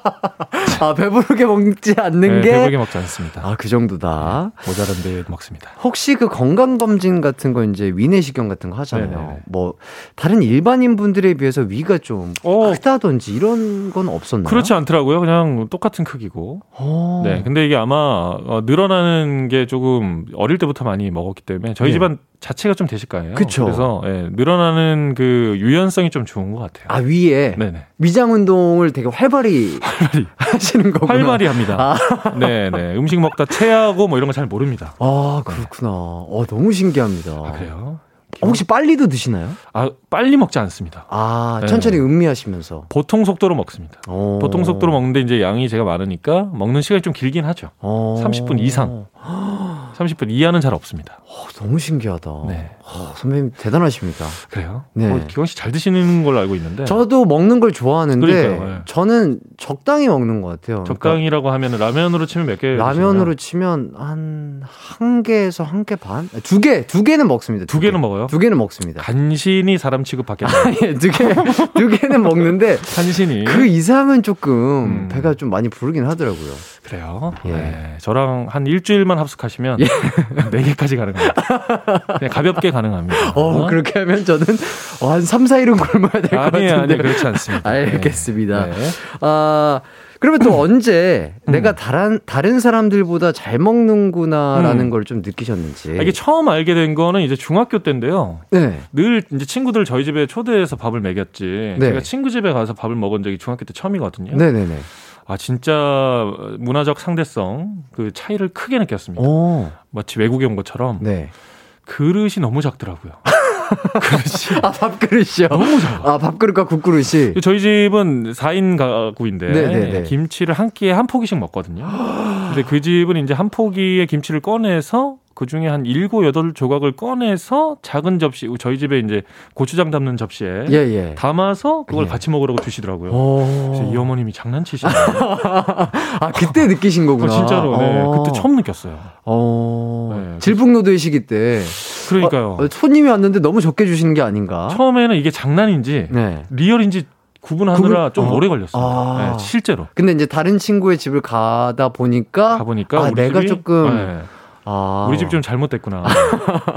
아, 배부르게 먹지 않는 네, 게? 배부르게 먹지 않습니다. 아, 그 정도다. 모자란데 먹습니다. 혹시 그 건강검진 같은 거, 이제 위내시경 같은 거 하잖아요. 네네네. 뭐, 다른 일반인 분들에 비해서 위가 좀 어, 크다든지 이런 건 없었나요? 그렇지 않더라고요. 그냥 똑같은 크기고. 오. 네. 근데 이게 아마 늘어나는 게 조금 어릴 때부터 많이 먹었기 때문에 저희 네. 집안 자체가 좀 되실 거예요. 그쵸. 그래서 예, 늘어나는 그 유연성이 좀 좋은 것 같아요. 아, 위에? 네네. 위장 운동을 되게 활발히, 활발히. 하시는 거구나. 활발히 합니다. 아. 네네. 음식 먹다 체하고 뭐 이런 거 잘 모릅니다. 아, 그렇구나. 네. 어, 너무 신기합니다. 아, 그래요? 혹시 빨리도 드시나요? 아, 빨리 먹지 않습니다. 아, 천천히 네. 음미하시면서. 보통 속도로 먹습니다. 오. 보통 속도로 먹는데 이제 양이 제가 많으니까 먹는 시간이 좀 길긴 하죠. 오. 삼십 분 이상. 삼십 분 이하는 잘 없습니다. 오, 너무 신기하다. 네. 오, 선배님 대단하십니다. 그래요? 네. 어, 기광 씨 잘 드시는 걸로 알고 있는데. 저도 먹는 걸 좋아하는데 그러니까요. 저는 적당히 먹는 것 같아요. 적당이라고 그러니까 하면 라면으로 치면 몇 개? 라면으로 드시나요? 치면 한 한 개에서 한 개 반? 두 개, 두 개는 먹습니다. 두, 두 개는 개. 먹어요? 두 개는 먹습니다. 간신히 사람 취급받겠네요. 예, 두 개, 두 개는 먹는데 간신히 그 이상은 조금 음. 배가 좀 많이 부르긴 하더라고요. 그래요. 예. 네. 저랑 한 일주일만 합숙하시면 예. 네 개까지 가능합니다. 그냥 가볍게 가능합니다. 어, 어? 그렇게 하면 저는 어, 한 삼, 사 일은 굶어야 될 것 같은데. 아니, 그렇지 않습니다. 알겠습니다. 네. 네. 아. 그러면 또 언제 음. 내가 다른, 다른 사람들보다 잘 먹는구나라는 음. 걸 좀 느끼셨는지. 이게 처음 알게 된 거는 이제 중학교 때인데요. 네. 늘 이제 친구들 저희 집에 초대해서 밥을 먹였지. 네. 제가 친구 집에 가서 밥을 먹은 적이 중학교 때 처음이거든요. 네네네. 아, 진짜 문화적 상대성 그 차이를 크게 느꼈습니다. 오. 마치 외국에 온 것처럼. 네. 그릇이 너무 작더라고요. 그릇이. 아, 밥그릇이요? 너무 작아. 아, 밥그릇과 국그릇이. 저희 집은 사 인 가구인데 네네네. 김치를 한 끼에 한 포기씩 먹거든요. 근데 그 집은 이제 한 포기의 김치를 꺼내서 그 중에 한 일곱, 여덟 조각을 꺼내서 작은 접시, 저희 집에 이제 고추장 담는 접시에 예, 예. 담아서 그걸 예. 같이 먹으라고 주시더라고요. 그래서 이 어머님이 장난치시네. 아, 그때 느끼신 거구나. 아, 진짜로. 네. 그때 처음 느꼈어요. 네. 질풍노도의 시기 때. 그러니까요. 어, 손님이 왔는데 너무 적게 주시는 게 아닌가. 처음에는 이게 장난인지 네. 리얼인지 구분하느라 구분? 좀 어. 오래 걸렸어요. 아. 네, 실제로. 근데 이제 다른 친구의 집을 가다 보니까, 가보니까 아, 내가 집이? 조금. 네. 아. 우리 집 좀 잘못됐구나.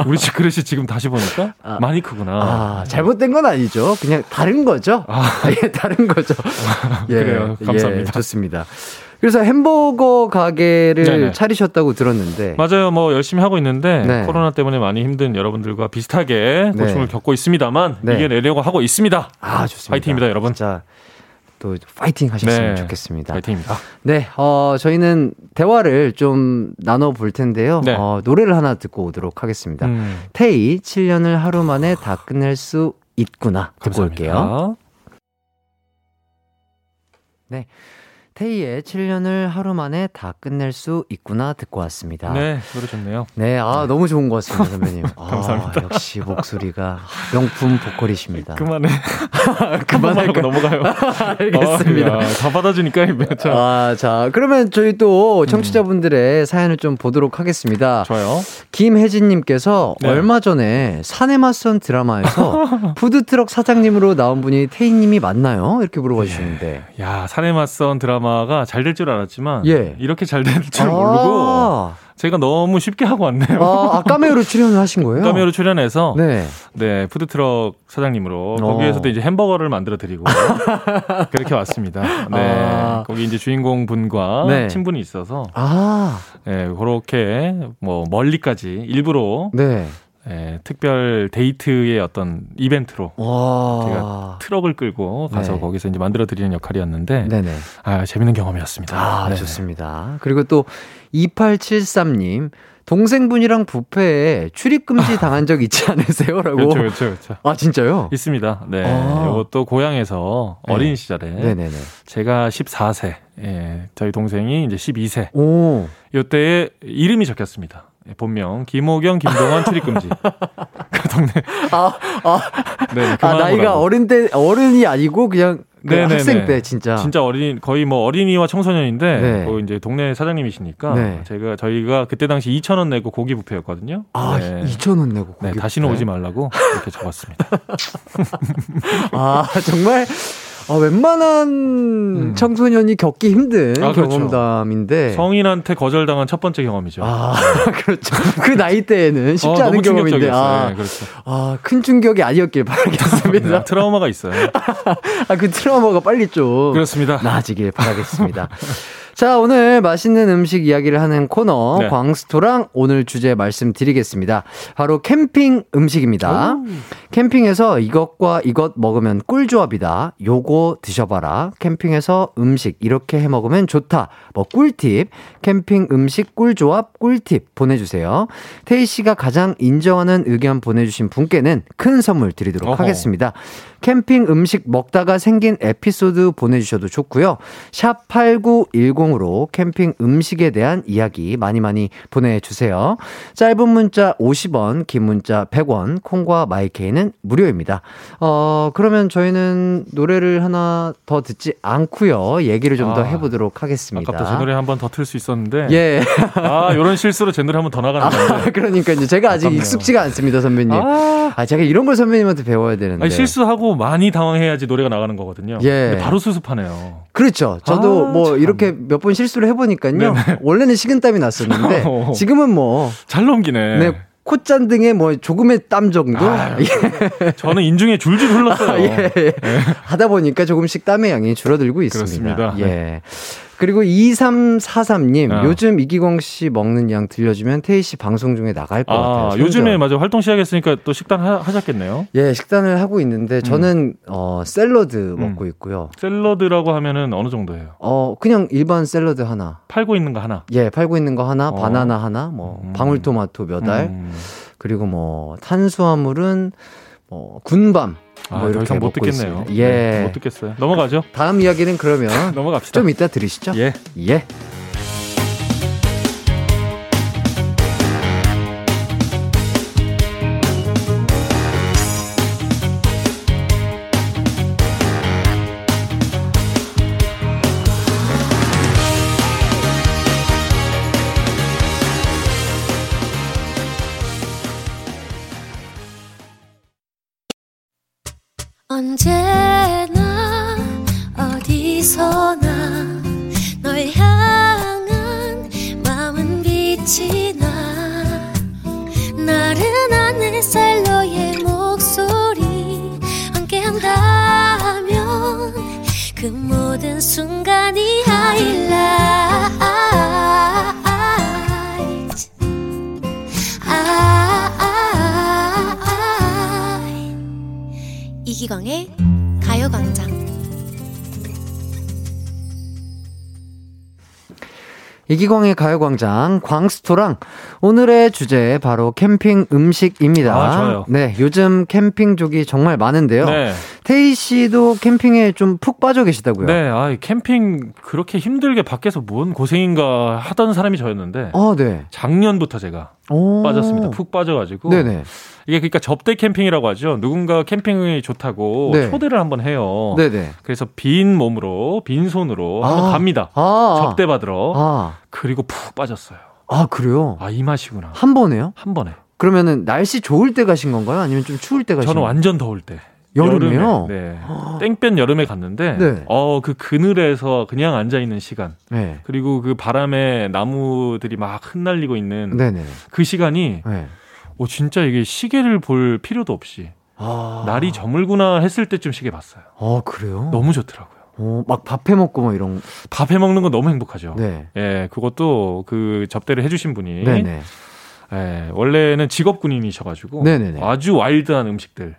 우리 집 그릇이 지금 다시 보니까 아. 많이 크구나. 아, 잘못된 건 아니죠. 그냥 다른 거죠. 아. 예, 다른 거죠. 아, 그래요. 예, 감사합니다. 예, 좋습니다. 그래서 햄버거 가게를 네네. 차리셨다고 들었는데. 맞아요. 뭐 열심히 하고 있는데 네. 코로나 때문에 많이 힘든 여러분들과 비슷하게 고충을 네. 겪고 있습니다만 네. 이겨내려고 하고 있습니다. 아, 좋습니다. 파이팅입니다, 여러분. 진짜. 또 파이팅 하셨으면 네, 좋겠습니다. 파이팅입니다. 네, 어, 저희는 대화를 좀 나눠볼 텐데요. 네. 어, 노래를 하나 듣고 오도록 하겠습니다. 음. 테이, 칠 년을 하루 만에 다 끝낼 수 있구나. 감사합니다. 듣고 올게요. 네, 테이의 칠 년을 하루 만에 다 끝낼 수 있구나 듣고 왔습니다. 네, 노래 좋네요. 네, 아, 네. 너무 좋은 것 같습니다, 선배님. 아, 감사합니다. 역시 목소리가 명품 보컬이십니다. 그만해. 그만하고 넘어가요. 알겠습니다. 아, 야, 다 받아주니까. 아, 자, 그러면 저희 또 청취자분들의 음. 사연을 좀 보도록 하겠습니다. 좋아요. 김혜진님께서 네. 얼마 전에 산해맛선 드라마에서 푸드트럭 사장님으로 나온 분이 테이님이 맞나요? 이렇게 물어봐 주시는데. 예. 야, 산해맛선 드라마 드라마가 잘 될 줄 알았지만 예. 이렇게 잘 될 줄 아~ 모르고 제가 너무 쉽게 하고 왔네요. 아, 아 카메오로 출연을 하신 거예요? 카메오로 출연해서 네, 네 푸드트럭 사장님으로 어. 거기에서도 이제 햄버거를 만들어 드리고 그렇게 왔습니다. 네, 아. 거기 이제 주인공 분과 네. 친분이 있어서 아, 네 그렇게 뭐 멀리까지 일부러 네. 예, 특별 데이트의 어떤 이벤트로 제가 트럭을 끌고 가서 네. 거기서 이제 만들어드리는 역할이었는데 네네. 아, 재밌는 경험이었습니다. 아, 네네. 좋습니다. 그리고 또 이팔칠삼 님 동생분이랑 부페에 출입금지 당한 적 있지 않으세요? 라고. 그렇죠, 그렇죠, 그렇죠. 아, 진짜요? 있습니다. 네. 아. 이것도 고향에서 네. 어린 시절에. 네네네. 제가 열네 세, 예, 저희 동생이 이제 열두 세. 오. 이때에 이름이 적혔습니다. 본명 김호경, 김동원 출입금지. 그 동네. 아, 아. 네, 아 나이가 어린 때 어른이 아니고 그냥. 네, 학생 때 진짜 진짜 어린 거의 뭐 어린이와 청소년인데 네. 뭐 이제 동네 사장님이시니까 네. 제가 저희가 그때 당시 이천 원 내고 고기 뷔페였거든요. 아 네. 이천 원 내고 고기 네, 뷔페. 다시는 오지 말라고 이렇게 적었습니다. 아 정말 어, 웬만한 음. 청소년이 겪기 힘든 아, 그렇죠. 경험담인데 성인한테 거절당한 첫 번째 경험이죠. 아 그렇죠. 그 나이 때에는 쉽지 어, 않은 경험인데 아, 네, 그렇죠. 아, 큰 충격이 아니었길 바라겠습니다. 네, 트라우마가 있어요. 아, 그 트라우마가 빨리 좀 그렇습니다. 나아지길 바라겠습니다. 자, 오늘 맛있는 음식 이야기를 하는 코너 네. 광스토랑 오늘 주제 말씀드리겠습니다. 바로 캠핑 음식입니다. 오. 캠핑에서 이것과 이것 먹으면 꿀조합이다. 요거 드셔봐라. 캠핑에서 음식 이렇게 해먹으면 좋다. 뭐 꿀팁, 캠핑 음식 꿀조합 꿀팁 보내주세요. 테이 씨가 가장 인정하는 의견 보내주신 분께는 큰 선물 드리도록 어허. 하겠습니다. 캠핑 음식 먹다가 생긴 에피소드 보내주셔도 좋고요. 샵 팔구일공으로 캠핑 음식에 대한 이야기 많이 많이 보내주세요. 짧은 문자 오십 원, 긴 문자 백 원, 콩과 마이케이는 무료입니다. 어 그러면 저희는 노래를 하나 더 듣지 않고요. 얘기를 좀 더 아, 해보도록 하겠습니다. 아까부터 제 노래 한 번 더 틀 수 있었는데 예. 아 이런 실수로 제 노래 한 번 더 나가는 건데. 아, 그러니까요. 제가 아직 아깝네요. 익숙지가 않습니다, 선배님. 아, 아 제가 이런 걸 선배님한테 배워야 되는데. 아니, 실수하고 많이 당황해야지 노래가 나가는 거거든요. 예. 근데 바로 수습하네요. 그렇죠. 저도 아, 뭐 참. 이렇게 몇 번 실수를 해보니까요. 네네. 원래는 식은땀이 났었는데 지금은 뭐 잘 넘기네. 네. 콧잔 등에 뭐 조금의 땀 정도? 아, 예. 저는 인중에 줄줄 흘렀어요. 아, 예. 예. 하다 보니까 조금씩 땀의 양이 줄어들고 있습니다. 그렇습니다. 예. 네. 그리고 이삼사삼 님 아. 요즘 이기광 씨 먹는 양 들려주면 테이 씨 방송 중에 나갈 것 아, 같아요. 손절. 요즘에 맞아 활동 시작했으니까 또 식단 하, 하셨겠네요. 예, 식단을 하고 있는데 저는 음. 어, 샐러드 먹고 음. 있고요. 샐러드라고 하면은 어느 정도예요? 어, 그냥 일반 샐러드 하나. 팔고 있는 거 하나. 예, 팔고 있는 거 하나, 어. 바나나 하나, 뭐 음. 방울토마토 몇 알. 음. 그리고 뭐 탄수화물은 어, 군밤. 아, 뭐 이렇게 못 듣겠네요. 있습니다. 예, 네, 못 듣겠어요. 넘어가죠. 다음 이야기는 그러면 넘어갑시다. 좀 이따 들으시죠. 예, 예. 언제나 어디서나 널 향한 마음은 빛이 나 나른한 햇살 너의 목소리 함께한다면 그 모든 순간이 하이라이트 이기광의 가요광장 이기광의 가요광장 광스토랑 오늘의 주제 바로 캠핑 음식입니다. 아, 좋아요. 네, 요즘 캠핑족이 정말 많은데요. 네. 테이 씨도 캠핑에 좀 푹 빠져 계시다고요? 네, 아, 캠핑 그렇게 힘들게 밖에서 뭔 고생인가 하던 사람이 저였는데 아, 네. 작년부터 제가 오. 빠졌습니다. 푹 빠져가지고 네네. 이게 그러니까 접대 캠핑이라고 하죠. 누군가 캠핑이 좋다고 네. 초대를 한번 해요. 네네. 그래서 빈 몸으로 빈 손으로 아. 한번 갑니다. 아. 접대 받으러 아. 그리고 푹 빠졌어요. 아 그래요? 아 이 맛이구나. 한 번에요? 한 번에. 그러면은 날씨 좋을 때 가신 건가요? 아니면 좀 추울 때 가신? 저는 완전 더울 때. 여름이요? 네. 땡볕 여름에 갔는데, 네. 어, 그 그늘에서 그냥 앉아있는 시간. 네. 그리고 그 바람에 나무들이 막 흩날리고 있는 네, 네. 그 시간이, 네. 오, 진짜 이게 시계를 볼 필요도 없이, 아. 날이 저물구나 했을 때쯤 시계 봤어요. 아, 그래요? 너무 좋더라고요. 오, 막 밥 해먹고 막 이런. 밥 해먹는 건 너무 행복하죠. 네. 예, 그것도 그 접대를 해주신 분이. 네, 네. 예, 원래는 직업 군인이셔가지고 네네네. 아주 와일드한 음식들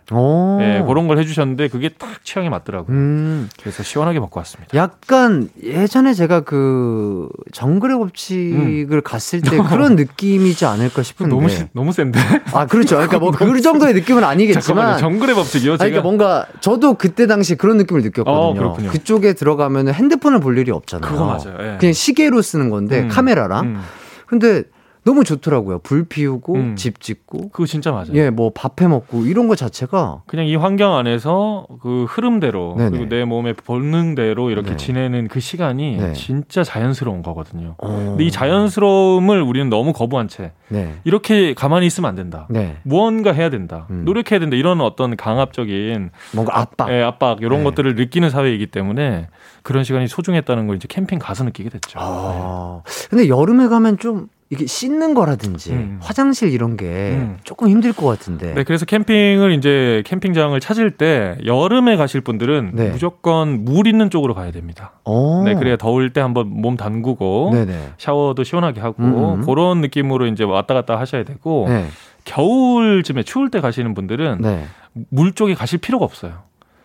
예, 그런 걸 해주셨는데 그게 딱 취향에 맞더라고요. 음. 그래서 시원하게 먹고 왔습니다. 약간 예전에 제가 그 정글의 법칙을 음. 갔을 때 그런 느낌이지 않을까 싶은데 너무 시, 너무 센데? 아 그렇죠. 그러니까 뭐 그 정도의 느낌은 아니겠지만 잠깐만요. 정글의 법칙이요? 제가? 그러니까 뭔가 저도 그때 당시 그런 느낌을 느꼈거든요. 어, 그쪽에 들어가면 핸드폰을 볼 일이 없잖아요. 그거 맞아요. 예. 그냥 시계로 쓰는 건데 음. 카메라랑 음. 근데 너무 좋더라고요. 불 피우고 음. 집 짓고. 그거 진짜 맞아요. 예, 뭐 밥 해 먹고 이런 거 자체가 그냥 이 환경 안에서 그 흐름대로 네네. 그리고 내 몸의 본능대로 이렇게 네. 지내는 그 시간이 네. 진짜 자연스러운 거거든요. 어... 근데 이 자연스러움을 우리는 너무 거부한 채 네. 이렇게 가만히 있으면 안 된다. 네. 무언가 해야 된다. 음. 노력해야 된다. 이런 어떤 강압적인 뭔가 압박, 예, 압박 이런 네. 것들을 느끼는 사회이기 때문에 그런 시간이 소중했다는 걸 이제 캠핑 가서 느끼게 됐죠. 아... 네. 근데 여름에 가면 좀 이게 씻는 거라든지 음. 화장실 이런 게 음. 조금 힘들 것 같은데. 네, 그래서 캠핑을 이제 캠핑장을 찾을 때 여름에 가실 분들은 네. 무조건 물 있는 쪽으로 가야 됩니다. 오. 네, 그래야 더울 때 한번 몸 담그고 네네. 샤워도 시원하게 하고 음음. 그런 느낌으로 이제 왔다 갔다 하셔야 되고 네. 겨울쯤에 추울 때 가시는 분들은 네. 물 쪽에 가실 필요가 없어요.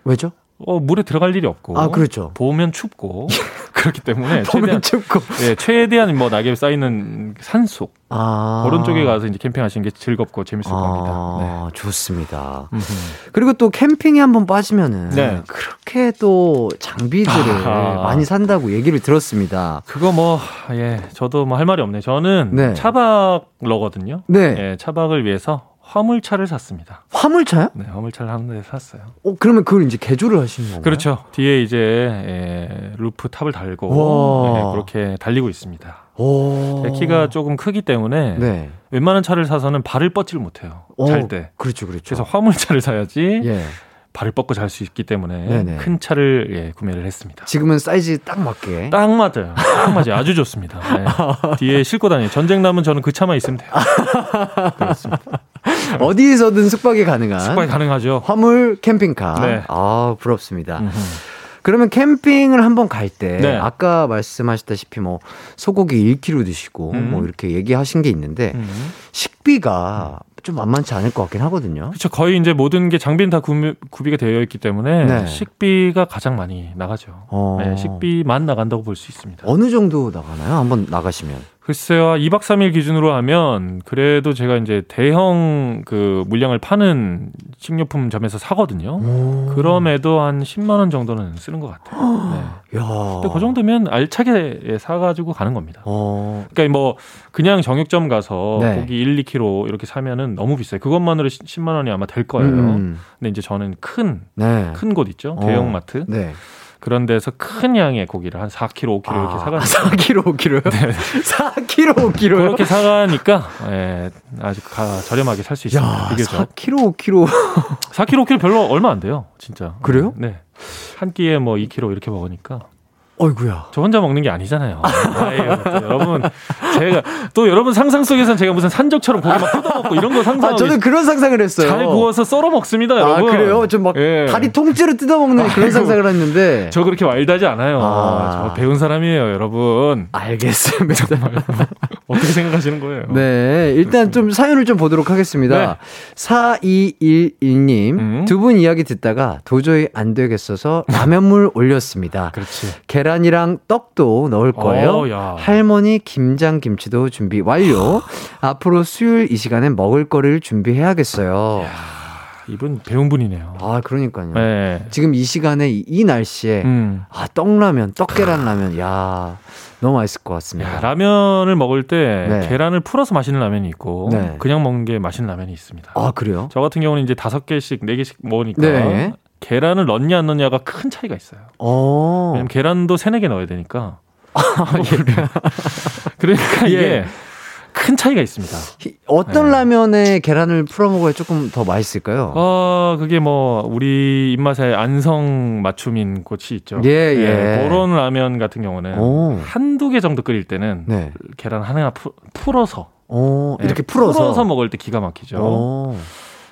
왜죠? 어, 물에 들어갈 일이 없고. 아, 그렇죠. 보면 춥고. 그렇기 때문에. 보면 최대한, 춥고. 예, 최대한 뭐 낙엽 쌓이는 산속. 아. 그런 쪽에 가서 이제 캠핑하시는 게 즐겁고 재밌을 아, 겁니다. 네. 좋습니다. 음흠. 그리고 또 캠핑에 한번 빠지면은. 네. 그렇게 또 장비들을 아. 많이 산다고 얘기를 들었습니다. 그거 뭐, 예, 저도 뭐 할 말이 없네요. 저는. 네. 차박러거든요. 네. 예, 차박을 위해서. 화물차를 샀습니다. 화물차요? 네, 화물차를 한 대 샀어요. 어, 그러면 그걸 이제 개조를 하시는 건가요? 그렇죠. 뒤에 이제 예, 루프탑을 달고 예, 그렇게 달리고 있습니다. 오. 예, 키가 조금 크기 때문에 네. 웬만한 차를 사서는 발을 뻗지를 못해요. 오. 잘 때. 그렇죠, 그렇죠. 그래서 화물차를 사야지. 예. 발을 뻗고 잘 수 있기 때문에 네네. 큰 차를 예, 구매를 했습니다. 지금은 사이즈 딱 맞게. 딱 맞아요. 딱 맞아요. 아주 좋습니다. 네. 뒤에 싣고 다니는 전쟁 나면 저는 그 차만 있으면 돼요. 그렇습니다. 어디에서든 숙박이 가능한. 숙박이 가능하죠. 화물 캠핑카. 네. 아, 부럽습니다. 음흠. 그러면 캠핑을 한번 갈 때 네. 아까 말씀하셨다시피 뭐 소고기 일 킬로그램 드시고 음. 뭐 이렇게 얘기하신 게 있는데 음. 식비가 좀 만만치 않을 것 같긴 하거든요. 그렇죠. 거의 이제 모든 게 장비는 다 구미, 구비가 되어 있기 때문에 네. 식비가 가장 많이 나가죠. 어. 네, 식비만 나간다고 볼 수 있습니다. 어느 정도 나가나요? 한번 나가시면. 글쎄요, 이박 삼일 기준으로 하면 그래도 제가 이제 대형 그 물량을 파는 식료품점에서 사거든요. 오. 그럼에도 한 십만 원 정도는 쓰는 것 같아요. 네. 야. 근데 그 정도면 알차게 사가지고 가는 겁니다. 오. 그러니까 뭐 그냥 정육점 가서 네. 고기 일, 이 킬로그램 이렇게 사면은 너무 비싸요. 그것만으로 십만 원이 아마 될 거예요. 음. 근데 이제 저는 큰, 네. 큰 곳 있죠. 대형마트. 네. 그런 데서 큰 양의 고기를 한 사 킬로그램, 오 킬로그램 아, 이렇게 사가니까. 사 킬로그램, 오 킬로그램요? 네. 사 킬로그램, 오 킬로그램요? 그렇게 사가니까, 예, 아주 가, 저렴하게 살 수 있습니다. 야, 비교적. 사 킬로그램, 오 킬로그램. 사 킬로그램, 오 킬로그램 별로 얼마 안 돼요, 진짜. 그래요? 네. 한 끼에 뭐 이 킬로그램 이렇게 먹으니까. 어이구야. 저 혼자 먹는 게 아니잖아요. 아이고, 또 여러분, 제가, 또 여러분 상상 속에선 제가 무슨 산적처럼 고기 막 뜯어먹고 이런 거 상상하고. 아, 저는 그런 상상을 했어요. 잘 구워서 썰어 먹습니다, 아, 여러분. 아, 그래요? 좀 막 예. 다리 통째로 뜯어먹는 아이고, 그런 상상을 했는데. 저 그렇게 와일드하지 않아요. 아. 저 배운 사람이에요, 여러분. 알겠습니다. 정말. 어떻게 생각하시는 거예요? 네. 일단 그렇습니다. 좀 사연을 좀 보도록 하겠습니다. 네. 사이일이님, 음? 두 분 이야기 듣다가 도저히 안 되겠어서 라면물 올렸습니다. 그렇지. 계란 계란이랑 떡도 넣을 거예요. 오, 할머니 김장김치도 준비 완료. 앞으로 수요일 이 시간에 먹을 거를 준비해야겠어요. 이야, 이분 배운 분이네요. 아, 그러니까요. 네. 지금 이 시간에 이, 이 날씨에 음. 아, 떡라면, 떡계란라면. 야, 너무 맛있을 것 같습니다. 야, 라면을 먹을 때 네. 계란을 풀어서 마시는 라면이 있고 네. 그냥 먹는 게 맛있는 라면이 있습니다. 아, 그래요? 저 같은 경우는 이제 다섯 개씩, 네 개씩 먹으니까 네. 계란을 넣냐 안 넣냐가 큰 차이가 있어요. 오. 왜냐면 계란도 세네 개 넣어야 되니까. 그러니까 이게 예. 큰 차이가 있습니다. 어떤 예. 라면에 계란을 풀어 먹어야 조금 더 맛있을까요? 어, 그게 뭐 우리 입맛에 안성 맞춤인 곳이 있죠. 예, 예. 예, 그런 라면 같은 경우는 오. 한두 개 정도 끓일 때는 네. 계란 하나 푸, 풀어서 오, 이렇게 예, 풀어서. 풀어서 먹을 때 기가 막히죠. 오.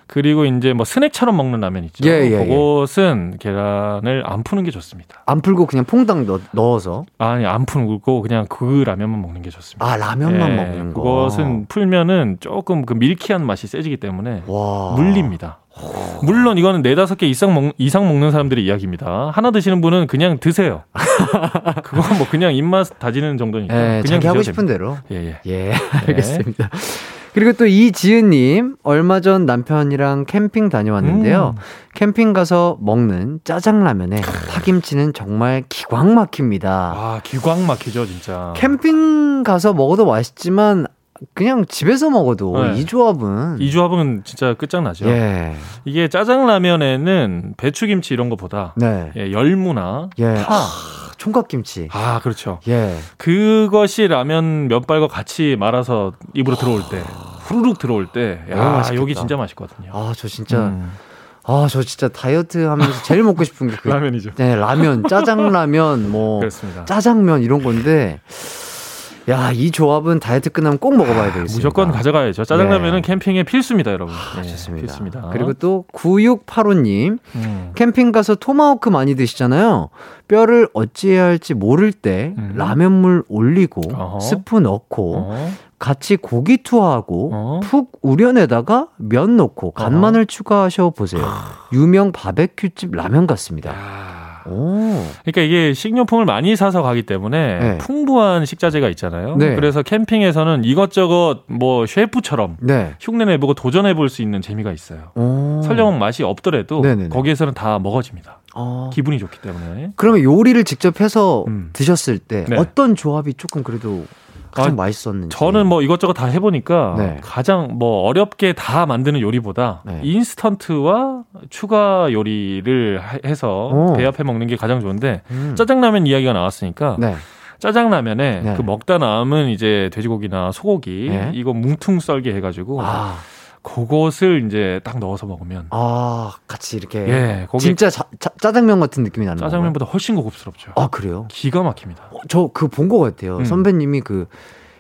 그리고 이제 뭐 스낵처럼 먹는 라면 있죠. 예, 예, 그것은 예. 계란을 안 푸는 게 좋습니다. 안 풀고 그냥 퐁당 넣, 넣어서? 아니, 안 풀고 그냥 그 라면만 먹는 게 좋습니다. 아, 라면만 예, 먹는 거. 그것은 풀면은 조금 그 밀키한 맛이 세지기 때문에 와. 물립니다. 오. 물론 이거는 네다섯 개 이상, 먹, 이상 먹는 사람들의 이야기입니다. 하나 드시는 분은 그냥 드세요. 그건 뭐 그냥 입맛 다지는 정도니까. 예, 그냥 자기 하고 싶은 됩니다. 대로. 예, 예. 예, 알겠습니다. 예. 그리고 또 이지은님, 얼마 전 남편이랑 캠핑 다녀왔는데요. 음. 캠핑 가서 먹는 짜장라면에 파김치는 정말 기광 막힙니다. 아, 기광 막히죠, 진짜. 캠핑 가서 먹어도 맛있지만 그냥 집에서 먹어도 네. 이 조합은 이 조합은 진짜 끝장나죠. 예. 이게 짜장라면에는 배추김치 이런 거보다 네. 예, 열무나 예. 파 아, 총각김치 아 그렇죠. 예. 그것이 라면 면발과 같이 말아서 입으로 들어올 때 후루룩 들어올 때 야, 여기 진짜 맛있거든요. 아 저 진짜 음. 아, 저 진짜 다이어트 하면서 제일 먹고 싶은 게 그, 라면이죠. 네, 라면, 짜장라면, 뭐 그렇습니다. 짜장면 이런 건데, 야, 이 조합은 다이어트 끝나면 꼭 먹어봐야 되겠습니다. 무조건 가져가야죠. 짜장라면은 네. 캠핑에 필수입니다, 여러분. 아, 네, 좋습니다. 필수입니다. 그리고 또 구육팔오님, 음. 캠핑 가서 토마호크 많이 드시잖아요. 뼈를 어찌해야 할지 모를 때 음. 라면물 올리고 어허. 스프 넣고. 어허. 같이 고기 투하하고 어? 푹 우려내다가 면 넣고 간마늘 어? 추가하셔 보세요. 유명 바베큐집 라면 같습니다. 오. 그러니까 이게 식료품을 많이 사서 가기 때문에 네. 풍부한 식자재가 있잖아요. 네. 그래서 캠핑에서는 이것저것 뭐 셰프처럼 네. 흉내내보고 도전해볼 수 있는 재미가 있어요. 오. 설령 맛이 없더라도 네네네. 거기에서는 다 먹어집니다. 어. 기분이 좋기 때문에. 그러면 요리를 직접 해서 음. 드셨을 때 네. 어떤 조합이 조금 그래도 가장 아, 맛있었는지. 저는 뭐 이것저것 다 해보니까 네. 가장 뭐 어렵게 다 만드는 요리보다 네. 인스턴트와 추가 요리를 해서 오. 배합해 먹는 게 가장 좋은데 음. 짜장라면 이야기가 나왔으니까 네. 짜장라면에 네. 그 먹다 남은 이제 돼지고기나 소고기 네. 이거 뭉퉁 썰게 해가지고 아. 그것을 이제 딱 넣어서 먹으면 아 같이 이렇게 예, 진짜 자, 자, 짜장면 같은 느낌이 나는 짜장면보다 건가요? 훨씬 고급스럽죠. 아 그래요? 기가 막힙니다. 어, 저 그 본 것 같아요. 음. 선배님이 그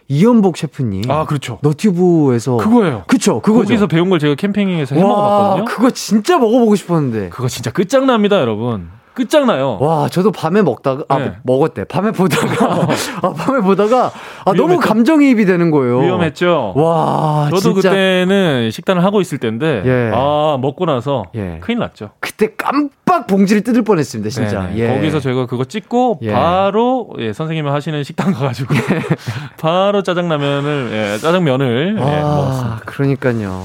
이연복 셰프님 아 그렇죠. 너튜브에서 그거예요. 그렇죠. 그거죠. 거기서 배운 걸 제가 캠핑에서 해 먹어봤거든요. 그거 진짜 먹어보고 싶었는데 그거 진짜 끝장납니다, 여러분. 끝장나요. 와, 저도 밤에 먹다가, 아, 네. 먹었대. 밤에 보다가, 아, 밤에 보다가, 아, 위험했죠? 너무 감정이입이 되는 거예요. 위험했죠. 와, 저도 진짜. 그때는 식단을 하고 있을 때인데, 예. 아, 먹고 나서 예. 큰일 났죠. 그때 깜빡 봉지를 뜯을 뻔 했습니다, 진짜. 예. 거기서 저희가 그거 찍고, 예. 바로, 예, 선생님이 하시는 식당 가가지고, 예. 바로 짜장라면을, 예, 짜장면을, 아, 예, 먹었습니다. 그러니까요.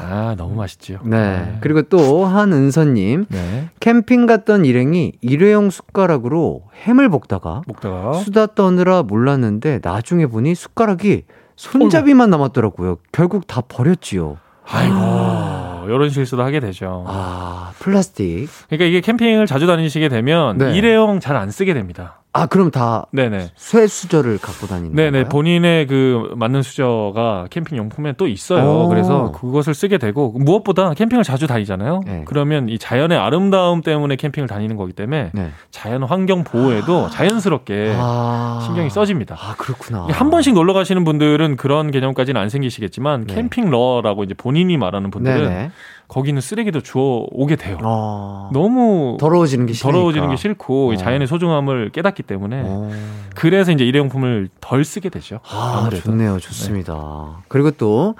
아, 너무 맛있죠. 네. 네. 그리고 또, 한은서님, 네. 캠핑 갔던 일 이 일회용 숟가락으로 햄을 먹다가, 먹다가 수다 떠느라 몰랐는데 나중에 보니 숟가락이 손잡이만 남았더라고요. 결국 다 버렸지요. 아이고 아. 이런 실수도 하게 되죠. 아 플라스틱. 그러니까 이게 캠핑을 자주 다니시게 되면 네. 일회용 잘 안 쓰게 됩니다. 아 그럼 다 네네 쇠 수저를 갖고 다니는 네네 건가요? 본인의 그 맞는 수저가 캠핑 용품에 또 있어요. 오. 그래서 그것을 쓰게 되고 무엇보다 캠핑을 자주 다니잖아요. 네. 그러면 이 자연의 아름다움 때문에 캠핑을 다니는 거기 때문에 네. 자연 환경 보호에도 아. 자연스럽게 아. 신경이 써집니다. 아 그렇구나. 한 번씩 놀러 가시는 분들은 그런 개념까지는 안 생기시겠지만 네. 캠핑러라고 이제 본인이 말하는 분들은 네네. 거기는 쓰레기도 주워 오게 돼요. 아. 너무 더러워지는 게 싫으니까. 더러워지는 게 싫고 어. 자연의 소중함을 깨닫기 때문에 오. 그래서 이제 일회용품을 덜 쓰게 되죠. 아, 아무래도. 좋네요. 좋습니다. 네. 그리고 또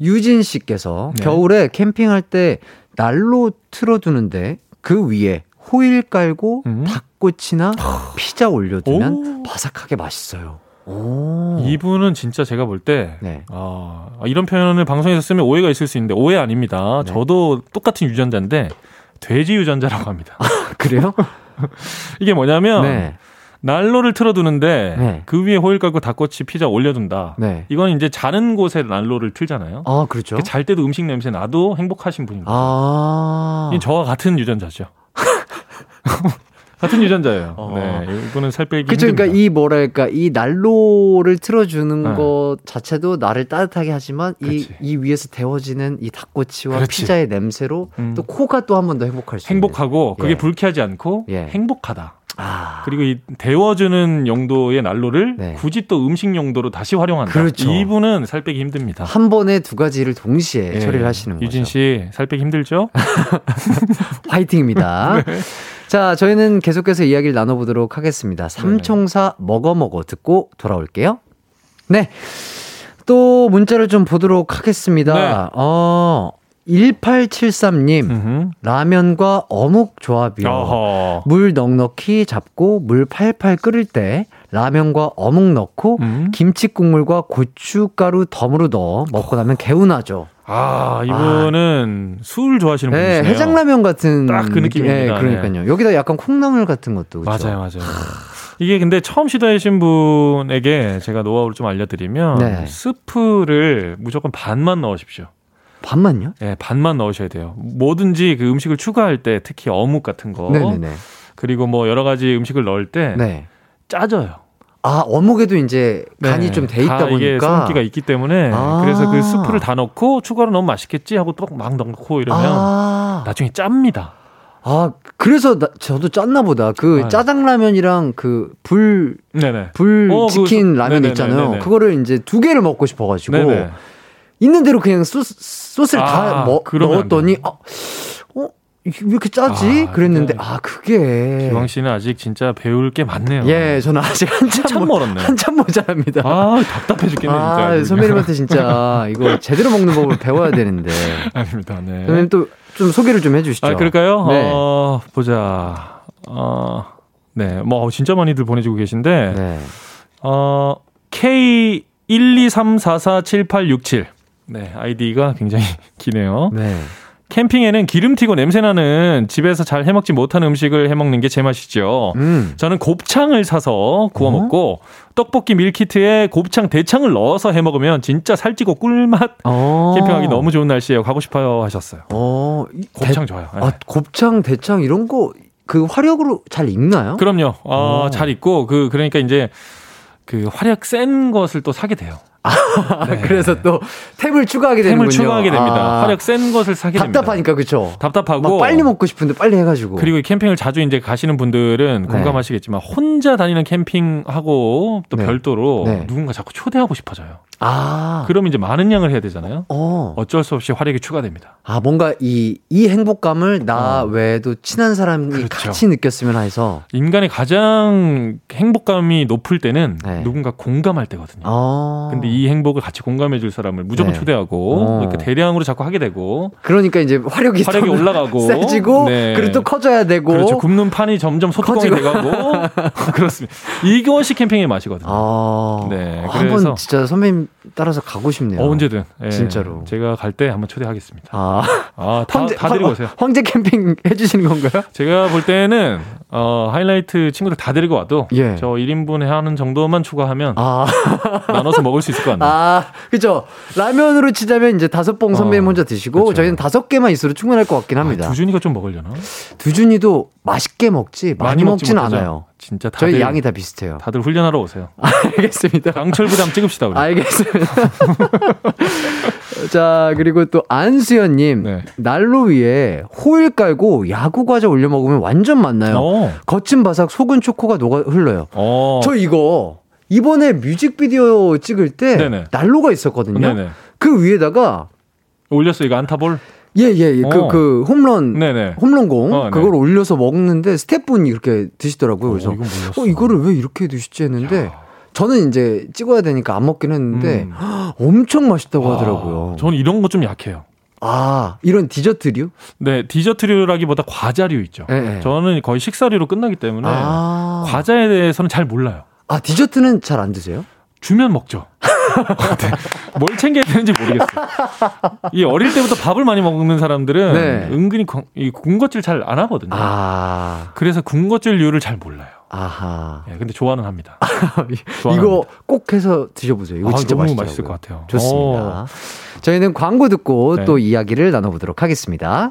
유진 씨께서 네. 겨울에 캠핑할 때 난로 틀어두는데 그 위에 호일 깔고 음. 닭꼬치나 피자 올려두면 오. 바삭하게 맛있어요. 오. 이분은 진짜 제가 볼 때 네. 아, 이런 표현을 방송에서 쓰면 오해가 있을 수 있는데 오해 아닙니다. 네. 저도 똑같은 유전자인데 돼지 유전자라고 합니다. 아, 그래요? 이게 뭐냐면 네. 난로를 틀어두는데 네. 그 위에 호일 깔고 닭꼬치 피자 올려둔다. 네. 이건 이제 자는 곳에 난로를 틀잖아요. 아 그렇죠. 그러니까 잘 때도 음식 냄새 나도 행복하신 분입니다. 아, 이 저와 같은 유전자죠. 같은 유전자예요. 어. 네, 이거는 살 빼기 그쵸, 힘듭니다. 그러니까 이 뭐랄까 이 난로를 틀어주는 네. 것 자체도 나를 따뜻하게 하지만 이, 이 위에서 데워지는 이 닭꼬치와 그렇지. 피자의 냄새로 음. 또 코가 또 한 번 더 행복할 수 행복하고 있는. 그게 예. 불쾌하지 않고 예. 행복하다. 아. 그리고 이 데워주는 용도의 난로를 네. 굳이 또 음식 용도로 다시 활용한다. 그렇죠. 이분은 살 빼기 힘듭니다. 한 번에 두 가지를 동시에 네. 처리를 하시는 유진 거죠. 유진 씨 살 빼기 힘들죠? 화이팅입니다. 네. 자, 저희는 계속해서 이야기를 나눠보도록 하겠습니다. 삼총사 먹어먹어 듣고 돌아올게요. 네, 또 문자를 좀 보도록 하겠습니다. 네. 어, 일팔칠삼님 으흠. 라면과 어묵 조합이요. 어허. 물 넉넉히 잡고 물 팔팔 끓일 때 라면과 어묵 넣고 음? 김치 국물과 고춧가루 덤으로 넣어 먹고 나면 개운하죠. 아, 이분은 아. 술 좋아하시는 네, 분이시네요. 해장라면 같은 딱 그 느낌입니다. 네, 그러니까요. 네. 여기다 약간 콩나물 같은 것도 그렇죠? 맞아요, 맞아요. 이게 근데 처음 시도하신 분에게 제가 노하우를 좀 알려드리면 네. 스프를 무조건 반만 넣으십시오. 반만요? 네, 반만 넣으셔야 돼요. 뭐든지 그 음식을 추가할 때 특히 어묵 같은 거 네네네. 그리고 뭐 여러 가지 음식을 넣을 때 네. 짜져요. 아, 어묵에도 이제 간이 네, 좀 돼 있다 보니까 이게 성기가 있기 때문에 아~ 그래서 그 스프를 다 넣고 추가로 넣으면 맛있겠지 하고 또 막 넣고 이러면 아~ 나중에 짭니다. 아, 그래서 나, 저도 짰나 보다. 그 아, 짜장라면이랑 그 불, 불 어, 치킨 그, 라면 네네네, 있잖아요. 네네네. 그거를 이제 두 개를 먹고 싶어가지고 네네. 있는 대로 그냥 소스, 소스를 아, 다 뭐, 넣었더니 아, 어? 왜 이렇게 짜지? 아, 그랬는데 네. 아 그게 기광 씨는 아직 진짜 배울 게 많네요. 예, 저는 아직 한참, 한참 모, 멀었네. 한참 모자랍니다. 아 답답해 죽겠네 아, 진짜. 아, 선배님한테 진짜 이거 제대로 먹는 법을 배워야 되는데. 아닙니다. 네. 선배님 또 좀 소개를 좀 해주시죠. 아 그럴까요? 네. 어, 보자. 어, 네, 뭐 진짜 많이들 보내주고 계신데. 네. 어 케이 일이삼사사칠팔육칠. 네, 아이디가 굉장히 기네요. 네. 캠핑에는 기름 튀고 냄새나는 집에서 잘 해먹지 못하는 음식을 해먹는 게 제맛이죠. 음. 저는 곱창을 사서 구워 먹고 어? 떡볶이 밀키트에 곱창 대창을 넣어서 해먹으면 진짜 살찌고 꿀맛. 어. 캠핑하기 너무 좋은 날씨에요. 가고 싶어요 하셨어요. 어. 곱창 대... 좋아요. 네. 아, 곱창 대창 이런 거 그 화력으로 잘 익나요? 그럼요. 어, 잘 익고 그 그러니까 이제 그 화력 센 것을 또 사게 돼요. 네. 그래서 또 템을 추가하게 되는군요. 템을 추가하게 됩니다. 아. 화력 센 것을 사게 됩니다. 답답하니까 그렇죠. 답답하고 빨리 먹고 싶은데 빨리 해가지고. 그리고 이 캠핑을 자주 이제 가시는 분들은 네. 공감하시겠지만 혼자 다니는 캠핑하고 또 네. 별도로 네. 누군가 자꾸 초대하고 싶어져요. 아. 그러면 이제 많은 양을 해야 되잖아요. 어. 어쩔 수 없이 화력이 추가됩니다. 아 뭔가 이, 이 행복감을 나 어. 외에도 친한 사람이 그렇죠. 같이 느꼈으면 해서 인간의 가장 행복감이 높을 때는 네. 누군가 공감할 때거든요. 어. 근데 이 행복을 같이 공감해 줄 사람을 무조건 네. 초대하고 어. 그러니까 대량으로 자꾸 하게 되고 그러니까 이제 화력이, 화력이 올라가고 세지고 네. 그리고 또 커져야 되고 그렇죠. 굽는 판이 점점 소뚜껑이 돼가고 그렇습니다. 이것이 캠핑의 맛이거든요. 아. 네, 한번 진짜 선배님 따라서 가고 싶네요. 어, 언제든 네. 진짜로 제가 갈 때 한번 초대하겠습니다. 아, 아 다, 황제, 다 데리고 오세요. 황제 캠핑 해주시는 건가요? 제가 볼 때는 어, 하이라이트 친구들 다 데리고 와도 예. 저 일 인분에 하는 정도만 추가하면 아. 나눠서 먹을 수 있을 것 같네요. 아, 그렇죠. 라면으로 치자면 이제 다섯 봉 선배님 혼자 드시고 그쵸. 저희는 다섯 개만 있어도 충분할 것 같긴 합니다. 아, 두준이가 좀 먹으려나? 두준이도 맛있게 먹지 많이, 많이 먹진 먹지 않아요. 진짜 다들 저희 양이 다 비슷해요. 다들 훈련하러 오세요. 알겠습니다. 강철부담 찍읍시다 우리. 알겠습니다. 자 그리고 또 안수연님 네. 난로 위에 호일 깔고 야구 과자 올려 먹으면 완전 맛나요. 오. 겉은 바삭 속은 초코가 녹아 흘러요. 오. 저 이거 이번에 뮤직비디오 찍을 때 네네. 난로가 있었거든요. 네네. 그 위에다가 올렸어요. 이거 안타볼. 예예예 그 그 홈런 네네. 홈런공 어, 그걸 네. 올려서 먹는데 스태프분이 이렇게 드시더라고요. 그래서 어, 어 이거를 왜 이렇게 드시지 했는데 야. 저는 이제 찍어야 되니까 안 먹긴 했는데 음. 헉, 엄청 맛있다고 와. 하더라고요. 저는 이런 거 좀 약해요. 아 이런 디저트류? 네 디저트류라기보다 과자류 있죠. 네. 저는 거의 식사류로 끝나기 때문에 아. 과자에 대해서는 잘 몰라요. 아 디저트는 잘 안 드세요? 주면 먹죠. 뭘 챙겨야 되는지 모르겠어요. 이 어릴 때부터 밥을 많이 먹는 사람들은 네. 은근히 이 군것질 잘 안 하거든요. 아. 그래서 군것질류를 잘 몰라요. 아하. 예, 근데 좋아는 합니다. 좋아는 이거 합니다. 꼭 해서 드셔보세요. 이거 아, 진짜 너무 맛있을 것 같아요. 좋습니다. 오. 저희는 광고 듣고 네. 또 이야기를 나눠보도록 하겠습니다.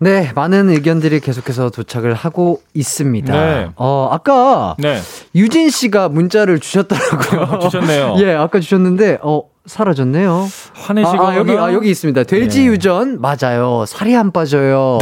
네, 많은 의견들이 계속해서 도착을 하고 있습니다. 네. 어, 아까 네. 유진 씨가 문자를 주셨더라고요. 주셨네요. 예, 아까 주셨는데 어, 사라졌네요. 화내시거나. 아, 아, 여기, 아, 여기 있습니다. 돼지 예. 유전, 맞아요. 살이 안 빠져요.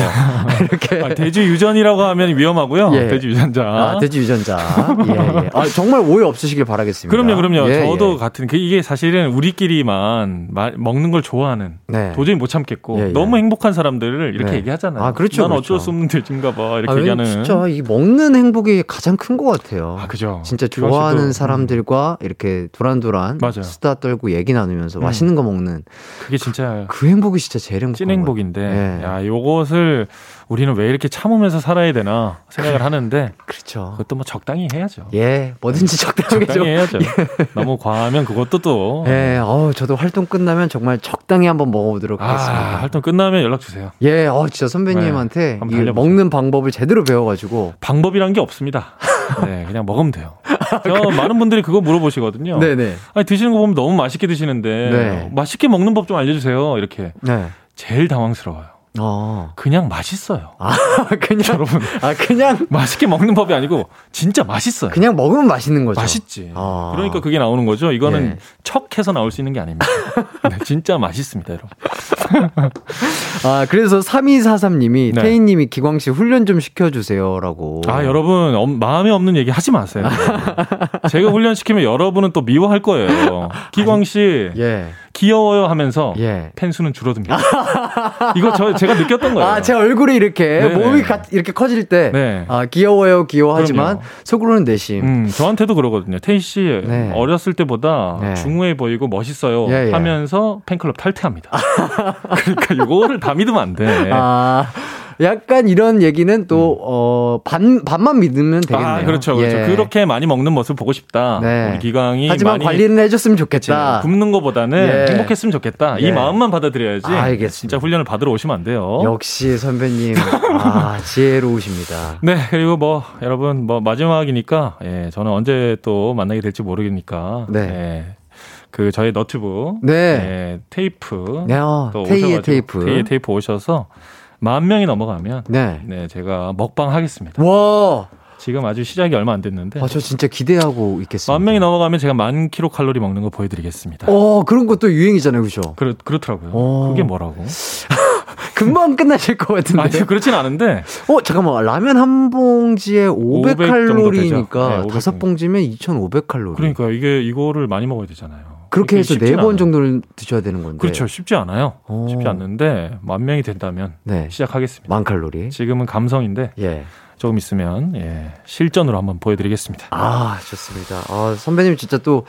이렇게. 아, 돼지 유전이라고 하면 위험하고요. 예. 돼지 유전자. 아, 돼지 유전자. 예, 예. 아, 정말 오해 없으시길 바라겠습니다. 그럼요, 그럼요. 예, 저도 예. 같은, 이게 사실은 우리끼리만 마, 먹는 걸 좋아하는. 네. 도저히 못 참겠고. 예, 예. 너무 행복한 사람들을 이렇게 네. 얘기하잖아요. 아, 그렇죠. 난 그렇죠. 어쩔 수 없는 돼지인가 봐. 이렇게 아, 얘기하는. 진짜 이 먹는 행복이 가장 큰 것 같아요. 아, 그죠. 진짜 좋아하는 음. 사람들과 이렇게 도란도란. 맞아요. 수다 떨고 얘기 나누면서 음. 맛있는 거 먹는 그게 진짜 그, 그 행복이 진짜 제일 행복한 찐 행복인데 네. 야 요것을 우리는 왜 이렇게 참으면서 살아야 되나 생각을 하는데 그렇죠. 그것도 뭐 적당히 해야죠. 예, 뭐든지 적당하게 적당히 좀. 해야죠. 예. 너무 과하면 그것도 또 예, 어 저도 활동 끝나면 정말 적당히 한번 먹어보도록 하겠습니다. 아, 활동 끝나면 연락 주세요. 예, 어 진짜 선배님한테 네. 이 먹는 방법을 제대로 배워가지고 방법이란 게 없습니다. 네, 그냥 먹으면 돼요. 저 많은 분들이 그거 물어보시거든요. 네네. 아니, 드시는 거 보면 너무 맛있게 드시는데 네. 맛있게 먹는 법 좀 알려주세요. 이렇게 네. 제일 당황스러워요. 어. 그냥 맛있어요. 아, 그냥 여러분. 아, 그냥 맛있게 먹는 법이 아니고 진짜 맛있어요. 그냥 먹으면 맛있는 거죠. 맛있지. 어. 그러니까 그게 나오는 거죠. 이거는 예. 척해서 나올 수 있는 게 아닙니다. 네, 진짜 맛있습니다, 여러분. 아, 그래서 삼이사삼 님이 네. 태희님이 기광 씨 훈련 좀 시켜주세요라고. 아, 여러분 어, 마음에 없는 얘기 하지 마세요. 제가 훈련 시키면 여러분은 또 미워할 거예요. 기광 씨. 예. 귀여워요 하면서 예. 팬수는 줄어듭니다. 이거 저, 제가 느꼈던 거예요. 아, 제 얼굴이 이렇게 네네. 몸이 가, 이렇게 커질 때 네. 아, 귀여워요 귀여워하지만 그럼요. 속으로는 내심. 음, 저한테도 그러거든요. 테이 씨 네. 어렸을 때보다 네. 중후해 보이고 멋있어요 예, 예. 하면서 팬클럽 탈퇴합니다. 그러니까 이거를 다 믿으면 안 돼. 아. 약간 이런 얘기는 또, 음. 어, 반, 반만 믿으면 되겠네요. 아, 그렇죠. 그렇죠. 예. 그렇게 많이 먹는 모습 보고 싶다. 네. 우리 기광이. 하지만 많이 관리는 해줬으면 좋겠다. 굶는 것보다는 예. 행복했으면 좋겠다. 예. 이 마음만 받아들여야지. 아, 알겠습니다. 진짜 훈련을 받으러 오시면 안 돼요. 역시 선배님. 아, 지혜로우십니다. 네. 그리고 뭐, 여러분, 뭐, 마지막이니까, 예, 저는 언제 또 만나게 될지 모르니까. 네. 예. 그 저희 너튜브. 네. 예, 테이프. 네. 어, 테이의 테이프. 테이의 테이프 오셔서. 만 명이 넘어가면 네. 네, 제가 먹방 하겠습니다. 와! 지금 아주 시작이 얼마 안 됐는데. 아, 저 진짜 기대하고 있겠습니다. 만 명이 넘어가면 제가 만 킬로 칼로리 먹는 거 보여드리겠습니다. 어, 그런 것도 유행이잖아요, 그죠? 그렇 그렇더라고요. 오. 그게 뭐라고? 금방 끝나실 것 같은데. 아니, 그렇진 않은데. 어, 잠깐만. 라면 한 봉지에 오백 칼로리니까 네, 다섯 봉지면 이천오백 칼로리. 그러니까 이게 이거를 많이 먹어야 되잖아요. 그렇게 해서 네 번 정도를 드셔야 되는 건데. 그렇죠. 쉽지 않아요. 오. 쉽지 않는데 만 명이 된다면 네. 시작하겠습니다. 만 칼로리. 지금은 감성인데 예. 조금 있으면 예. 실전으로 한번 보여드리겠습니다. 아, 좋습니다. 아, 선배님 진짜 또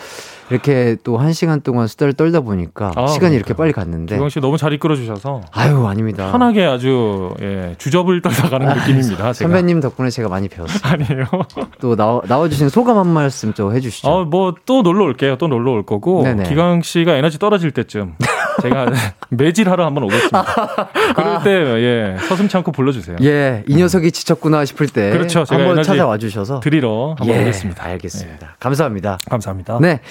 이렇게 또 한 시간 동안 수다를 떨다 보니까 아, 시간이 그러니까요. 이렇게 빨리 갔는데. 기광 씨 너무 잘 이끌어주셔서. 아유, 아닙니다. 편하게 아주 예, 주접을 떨다 가는 아, 느낌입니다. 제가. 선배님 덕분에 제가 많이 배웠어요. 아니에요. 또 나와, 나와주신 소감 한 말씀 좀 해주시죠. 아, 뭐 또 놀러 올게요. 또 놀러 올 거고. 네네. 기광 씨가 에너지 떨어질 때쯤 제가 매질하러 한번 오겠습니다. 그럴 아. 때 예, 서슴치 않고 불러주세요. 예, 이 녀석이 음. 지쳤구나 싶을 때 그렇죠. 제가 한번 찾아와 주셔서 드리러 한번 예, 오겠습니다. 알겠습니다. 예. 감사합니다. 감사합니다. 네.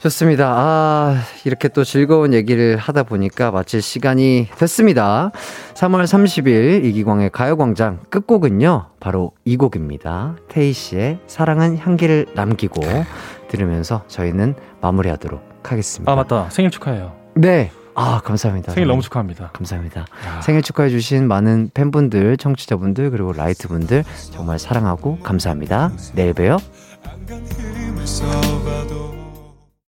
좋습니다. 아, 이렇게 또 즐거운 얘기를 하다 보니까 마칠 시간이 됐습니다. 삼월 삼십일 이기광의 가요광장 끝곡은요, 바로 이 곡입니다. 테이 씨의 사랑은 향기를 남기고 들으면서 저희는 마무리하도록 하겠습니다. 아, 맞다. 생일 축하해요. 네. 아, 감사합니다. 생일 너무 축하합니다. 감사합니다. 야. 생일 축하해 주신 많은 팬분들, 청취자분들, 그리고 라이트분들 정말 사랑하고 감사합니다. 내일 봬요.